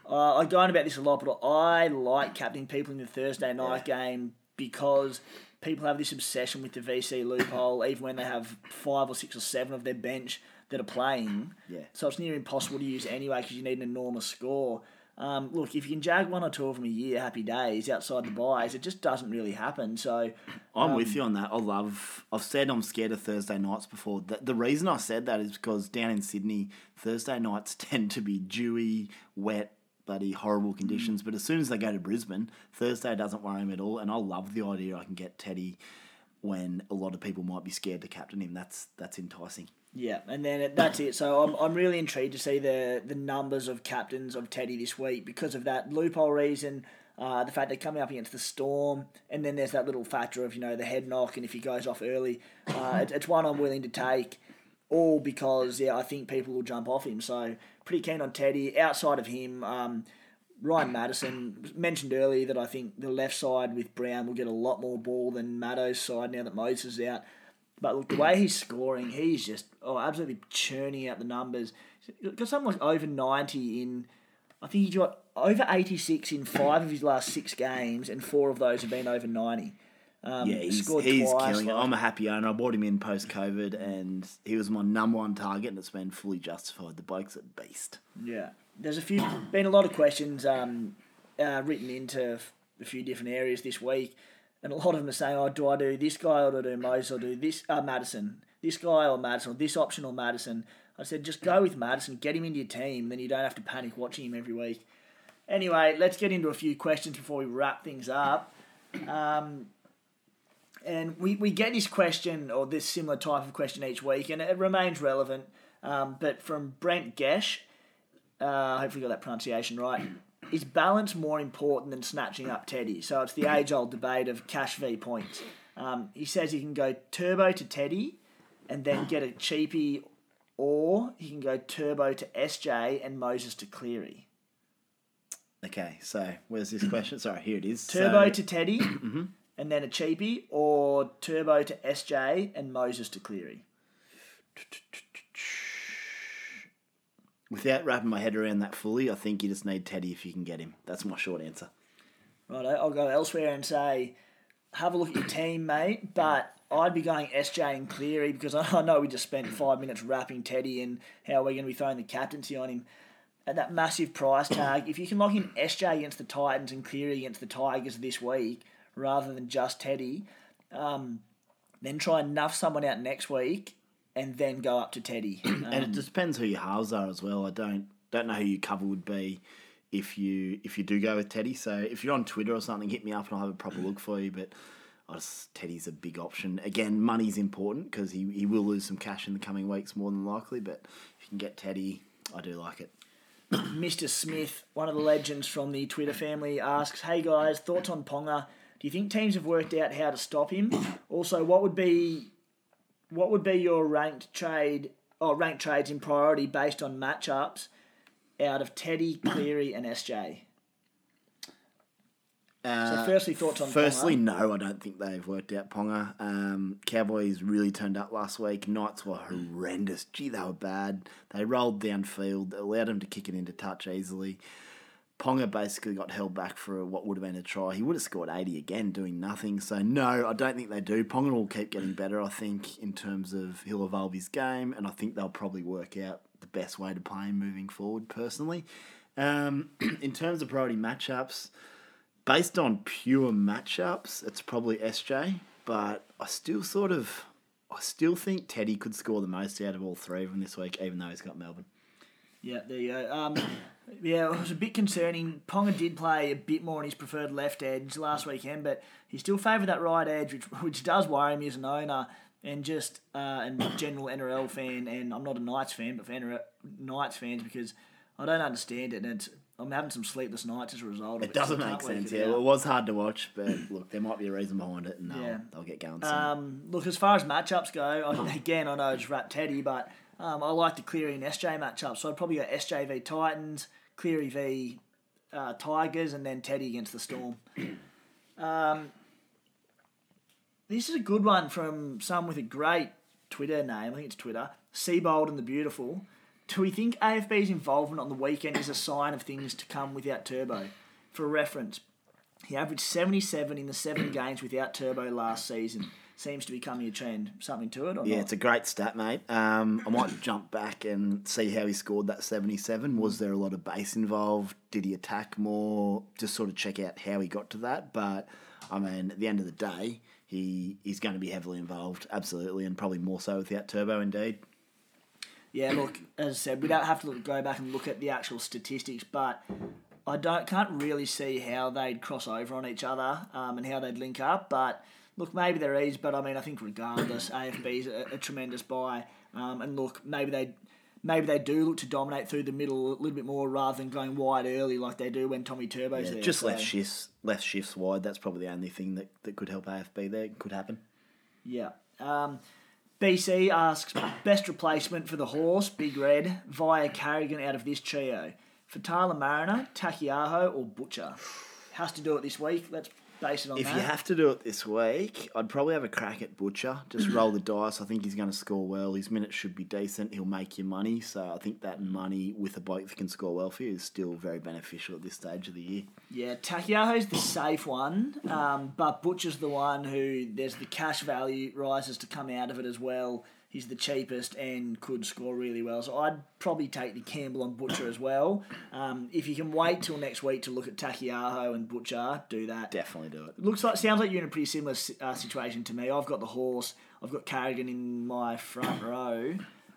Uh, I go on about this a lot, but I like captaining people in the Thursday night yeah. game because people have this obsession with the V C loophole, even when they have five or six or seven of their bench that are playing. Yeah. So it's near impossible to use anyway because you need an enormous score. Um, look, if you can jag one or two of them a year, happy days, outside the buys, it just doesn't really happen. So I'm um, with you on that. I love, I've said I'm scared of Thursday nights before. The, the reason I said that is because down in Sydney, Thursday nights tend to be dewy, wet, bloody horrible conditions. Mm. But as soon as they go to Brisbane, Thursday doesn't worry them at all. And I love the idea I can get Teddy when a lot of people might be scared to captain him. That's, that's enticing. Yeah, and then it, that's it. So I'm I'm really intrigued to see the, the numbers of captains of Teddy this week because of that loophole reason, uh, the fact they're coming up against the Storm, and then there's that little factor of, you know, the head knock, and if he goes off early, uh, it, it's one I'm willing to take, all because, yeah, I think people will jump off him. So pretty keen on Teddy. Outside of him, um, Ryan Madison mentioned earlier that I think the left side with Brown will get a lot more ball than Maddo's side now that Moses is out. But look, the way he's scoring, he's just oh, absolutely churning out the numbers. He's got something like over ninety in, I think he's got over eighty-six in five of his last six games, and four of those have been over ninety. Um, yeah, he's, scored he's twice, killing like, it. I'm a happy owner. I bought him in post-COVID, and he was my number one target, and it's been fully justified. The bloke's a beast. Yeah. There's a few been a lot of questions um, uh, written into a few different areas this week. And a lot of them are saying, oh, do I do this guy or do I do Moses or do this, uh, Madison? This guy or Madison, or this option or Madison? I said, just go with Madison, get him into your team, then you don't have to panic watching him every week. Anyway, let's get into a few questions before we wrap things up. Um, and we, we get this question, or this similar type of question each week, and it remains relevant. Um, but from Brent Gesh, uh, hopefully got that pronunciation right. Is balance more important than snatching up Teddy? So it's the age-old debate of cash v points. Um, he says he can go turbo to Teddy and then get a cheapie, or he can go turbo to S J and Moses to Cleary. Okay, so where's this question? Sorry, here it is. Turbo so... to Teddy mm-hmm. and then a cheapie, or turbo to S J and Moses to Cleary. Without wrapping my head around that fully, I think you just need Teddy if you can get him. That's my short answer. Right, I'll go elsewhere and say, have a look at your team, mate, but I'd be going S J and Cleary because I know we just spent five minutes wrapping Teddy and how we're going to be throwing the captaincy on him. At that massive price tag, if you can lock in S J against the Titans and Cleary against the Tigers this week rather than just Teddy, um, then try and nuff someone out next week and then go up to Teddy. Um, and it just depends who your halves are as well. I don't don't know who your cover would be if you if you do go with Teddy. So if you're on Twitter or something, hit me up and I'll have a proper look for you. But I just, Teddy's a big option. Again, money's important because he, he will lose some cash in the coming weeks more than likely. But if you can get Teddy, I do like it. Mister Smith, one of the legends from the Twitter family, asks, hey guys, thoughts on Ponga? Do you think teams have worked out how to stop him? Also, what would be... What would be your ranked trade or ranked trades in priority based on matchups out of Teddy, Cleary, and S J? Uh, so, firstly, thoughts on firstly, Ponga? Firstly, no, I don't think they've worked out Ponga. Um, Cowboys really turned up last week. Knights were horrendous. Gee, they were bad. They rolled downfield, allowed him to kick it into touch easily. Ponga basically got held back for what would have been a try. He would have scored eighty again, doing nothing. So, no, I don't think they do. Ponga will keep getting better, I think, in terms of he'll evolve his game, and I think they'll probably work out the best way to play him moving forward, personally. Um, in terms of priority matchups, based on pure matchups, it's probably S J, but I still sort of... I still think Teddy could score the most out of all three of them this week, even though he's got Melbourne. Yeah, there you go. Um, yeah, it was a bit concerning. Ponga did play a bit more on his preferred left edge last weekend, but he still favoured that right edge, which which does worry me as an owner and just uh, and general N R L fan. And I'm not a Knights fan, but for N R L, Knights fans, because I don't understand it. And it's I'm having some sleepless nights as a result of it. It doesn't make sense, yeah. It, well, it was hard to watch, but look, there might be a reason behind it, and they'll, yeah. they'll get going soon. Um, look, as far as matchups go, I, again, I know it's Rap Teddy, but um, I like the Cleary and S J matchup, so I'd probably go S J v Titans, Cleary v uh, Tigers, and then Teddy against the Storm. Um, this is a good one from some with a great Twitter name. I think it's Twitter. Seabold and the Beautiful. Do we think A F B's involvement on the weekend is a sign of things to come without Turbo? For reference, he averaged seventy-seven in the seven games without Turbo last season. Seems to be coming a trend. Something to it, or yeah, not? It's a great stat, mate. Um, I might jump back and see how he scored that seventy-seven. Was there a lot of base involved? Did he attack more? Just sort of check out how he got to that. But, I mean, at the end of the day, he is going to be heavily involved, absolutely, and probably more so without Turbo, indeed. Yeah, look, as I said, we don't have to look, go back and look at the actual statistics, but I don't can't really see how they'd cross over on each other um, and how they'd link up. But, look, maybe they're easy, but, I mean, I think regardless, A F B's a, a tremendous buy. Um, and, look, maybe they maybe they do look to dominate through the middle a little bit more rather than going wide early like they do when Tommy Turbo's yeah, there. Just so. left shifts left shifts wide. That's probably the only thing that, that could help A F B there. Could happen. Yeah. Um... B C asks, best replacement for the horse, Big Red, via Carrigan out of this trio. For Tyler Mariner, Taki Aho or Butcher? Has to do it this week. Let's base it on if that. If you have to do it this week, I'd probably have a crack at Butcher. Just roll the dice. I think he's going to score well. His minutes should be decent. He'll make you money. So I think that money with a bloke that can score well for you is still very beneficial at this stage of the year. Yeah, Taki Aho's the safe one, um, but Butcher's the one who there's the cash value rises to come out of it as well. He's the cheapest and could score really well. So I'd probably take the gamble on Butcher as well. Um, if you can wait till next week to look at Taki Aho and Butcher, do that. Definitely do it. Looks like, sounds like you're in a pretty similar uh, situation to me. I've got the horse. I've got Carrigan in my front row.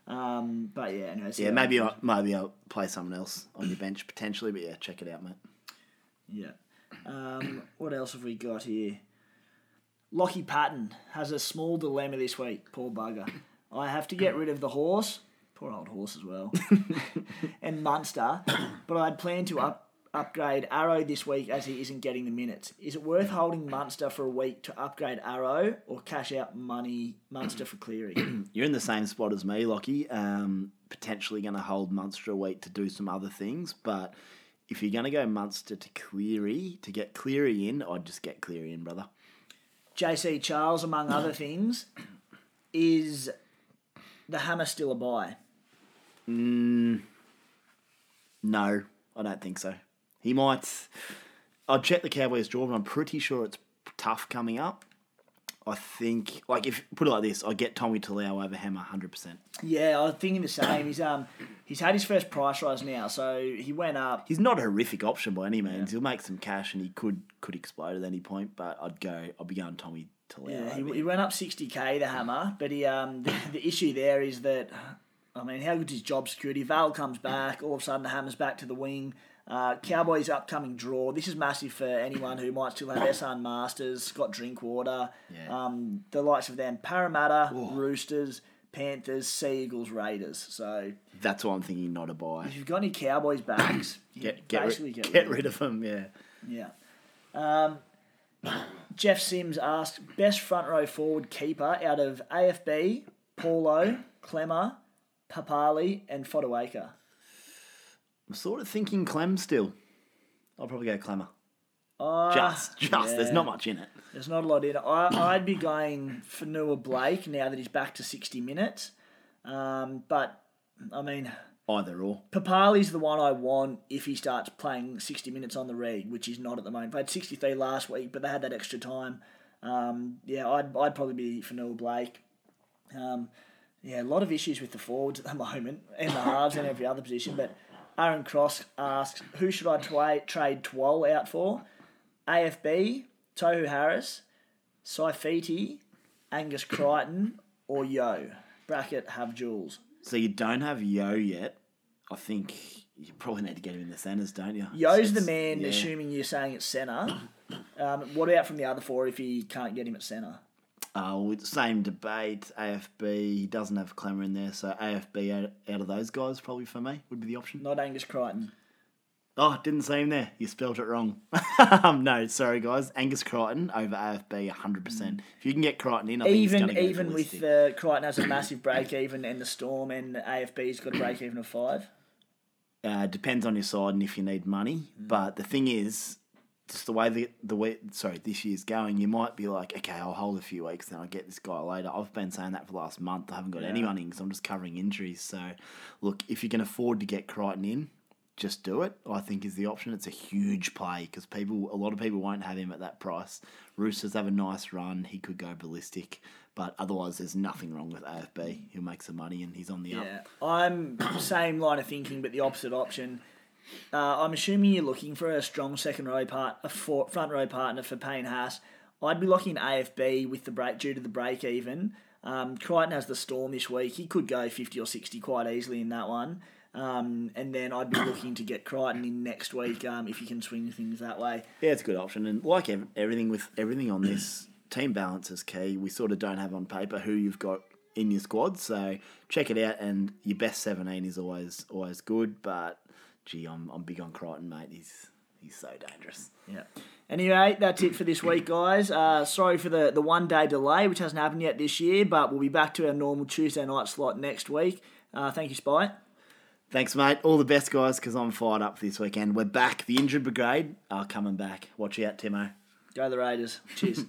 Um, but yeah, anyway. So yeah, maybe I'll, maybe I'll play someone else on your bench potentially. But yeah, check it out, mate. Yeah. Um, what else have we got here? Lockie Patton has a small dilemma this week. Poor bugger. I have to get rid of the horse. Poor old horse as well. And Munster. But I'd planned to up, upgrade Arrow this week as he isn't getting the minutes. Is it worth holding Munster for a week to upgrade Arrow or cash out money Munster for Cleary? You're in the same spot as me, Lockie. Um, potentially going to hold Munster a week to do some other things, but... if you're going to go Munster to Cleary, to get Cleary in, I'd just get Cleary in, brother. J C Charles, among other things, is the hammer still a buy? Mm, no, I don't think so. He might... I'd check the Cowboys' draw, but I'm pretty sure it's tough coming up. I think, like, if put it like this, I get Tommy Talau over Hammer one hundred percent. Yeah, I'm thinking the same. He's um, he's had his first price rise now, so he went up. He's not a horrific option by any means. Yeah. He'll make some cash and he could could explode at any point, but I'd go, I'd be going Tommy Talau. Yeah, he, he went up sixty K, the Hammer, but he um, the, the issue there is that, I mean, how good's his job security? Vale comes back, all of a sudden the Hammer's back to the wing. Uh, Cowboys' upcoming draw. This is massive for anyone who might still have Essendon Masters, Scott Drinkwater, yeah. um, the likes of them, Parramatta, Ooh. Roosters, Panthers, Sea Eagles, Raiders. So that's why I'm thinking not a buy. If you've got any Cowboys backs, get, get basically rid, get, get rid of them. them. Yeah, yeah. Um, Jeff Sims asks, best front row forward keeper out of A F B, Paulo, Clemmer, Papali, and Fodawaker. I'm sort of thinking Clem still. I'll probably go Clemmer. Uh, just, just. Yeah. There's not much in it. There's not a lot in it. I, I'd be going for Fanua Blake now that he's back to sixty minutes. Um, but, I mean... either or. Papali's the one I want if he starts playing sixty minutes on the reg, which he's not at the moment. Played sixty-three last week, but they had that extra time. Um, yeah, I'd I'd probably be Fanua Blake. Um, yeah, a lot of issues with the forwards at the moment, and the halves and every other position, but... Aaron Cross asks, who should I twa- trade Twol out for? A F B, Tohu Harris, Saifiti, Angus Crichton, or Yo? Bracket, have Jules. So you don't have Yo yet. I think you probably need to get him in the centres, don't you? Yo's so the man, yeah. Assuming you're saying it's centre. Um, what about from the other four if you can't get him at centre? Uh, same debate, A F B, he doesn't have Clemmer in there, so A F B out, out of those guys probably for me would be the option. Not Angus Crichton. Oh, didn't see him there. You spelled it wrong. No, sorry, guys. Angus Crichton over A F B, one hundred percent. If you can get Crichton in, I think even, he's going to Even with uh, Crichton has a massive break-even and the Storm and A F B's got a break-even of five. Uh, depends on your side and if you need money. Mm. But the thing is, just the way the, the way sorry this year's going, you might be like, okay, I'll hold a few weeks and I'll get this guy later. I've been saying that for the last month. I haven't got yeah. any money because I'm just covering injuries. So, look, if you can afford to get Crichton in, just do it, I think, is the option. It's a huge play because people, a lot of people won't have him at that price. Roosters have a nice run. He could go ballistic. But otherwise, there's nothing wrong with A F B. He'll make some money and he's on the yeah. up. I'm same line of thinking, but the opposite option. Uh, I'm assuming you're looking for a strong second row part, a for, front row partner for Payne Haas. I'd be locking A F B with the break due to the break even. Um, Crichton has the Storm this week. He could go fifty or sixty quite easily in that one. Um, and then I'd be looking to get Crichton in next week um, if you can swing things that way. Yeah, it's a good option. And like ev- everything with everything on this, team balance is key. We sort of don't have on paper who you've got in your squad, so check it out. And your best seventeen is always always good. But gee, I'm I'm big on Crichton, mate. He's he's so dangerous. Yeah. Anyway, that's it for this week, guys. Uh, sorry for the the one day delay, which hasn't happened yet this year, but we'll be back to our normal Tuesday night slot next week. Uh, thank you, Spy. Thanks, mate. All the best, guys, because I'm fired up for this weekend. We're back. The injured brigade are coming back. Watch out, Timo. Go the Raiders. Cheers.